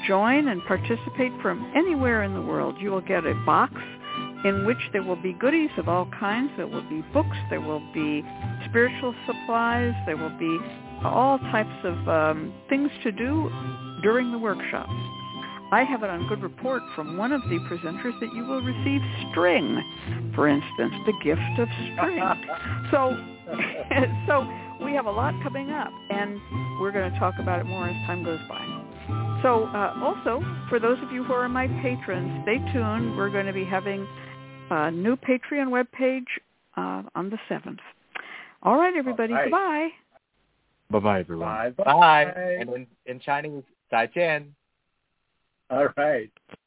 join and participate from anywhere in the world. You will get a box in which there will be goodies of all kinds. There will be books. There will be spiritual supplies. There will be all types of things to do during the workshops. I have it on good report from one of the presenters that you will receive string, for instance, the gift of string. So we have a lot coming up, and we're going to talk about it more as time goes by. So also, for those of you who are my patrons, stay tuned. We're going to be having a new Patreon webpage on the 7th. All right, everybody. All right. Goodbye. Bye-bye, everyone. Bye-bye. Bye. And in Chinese, 再见. All right.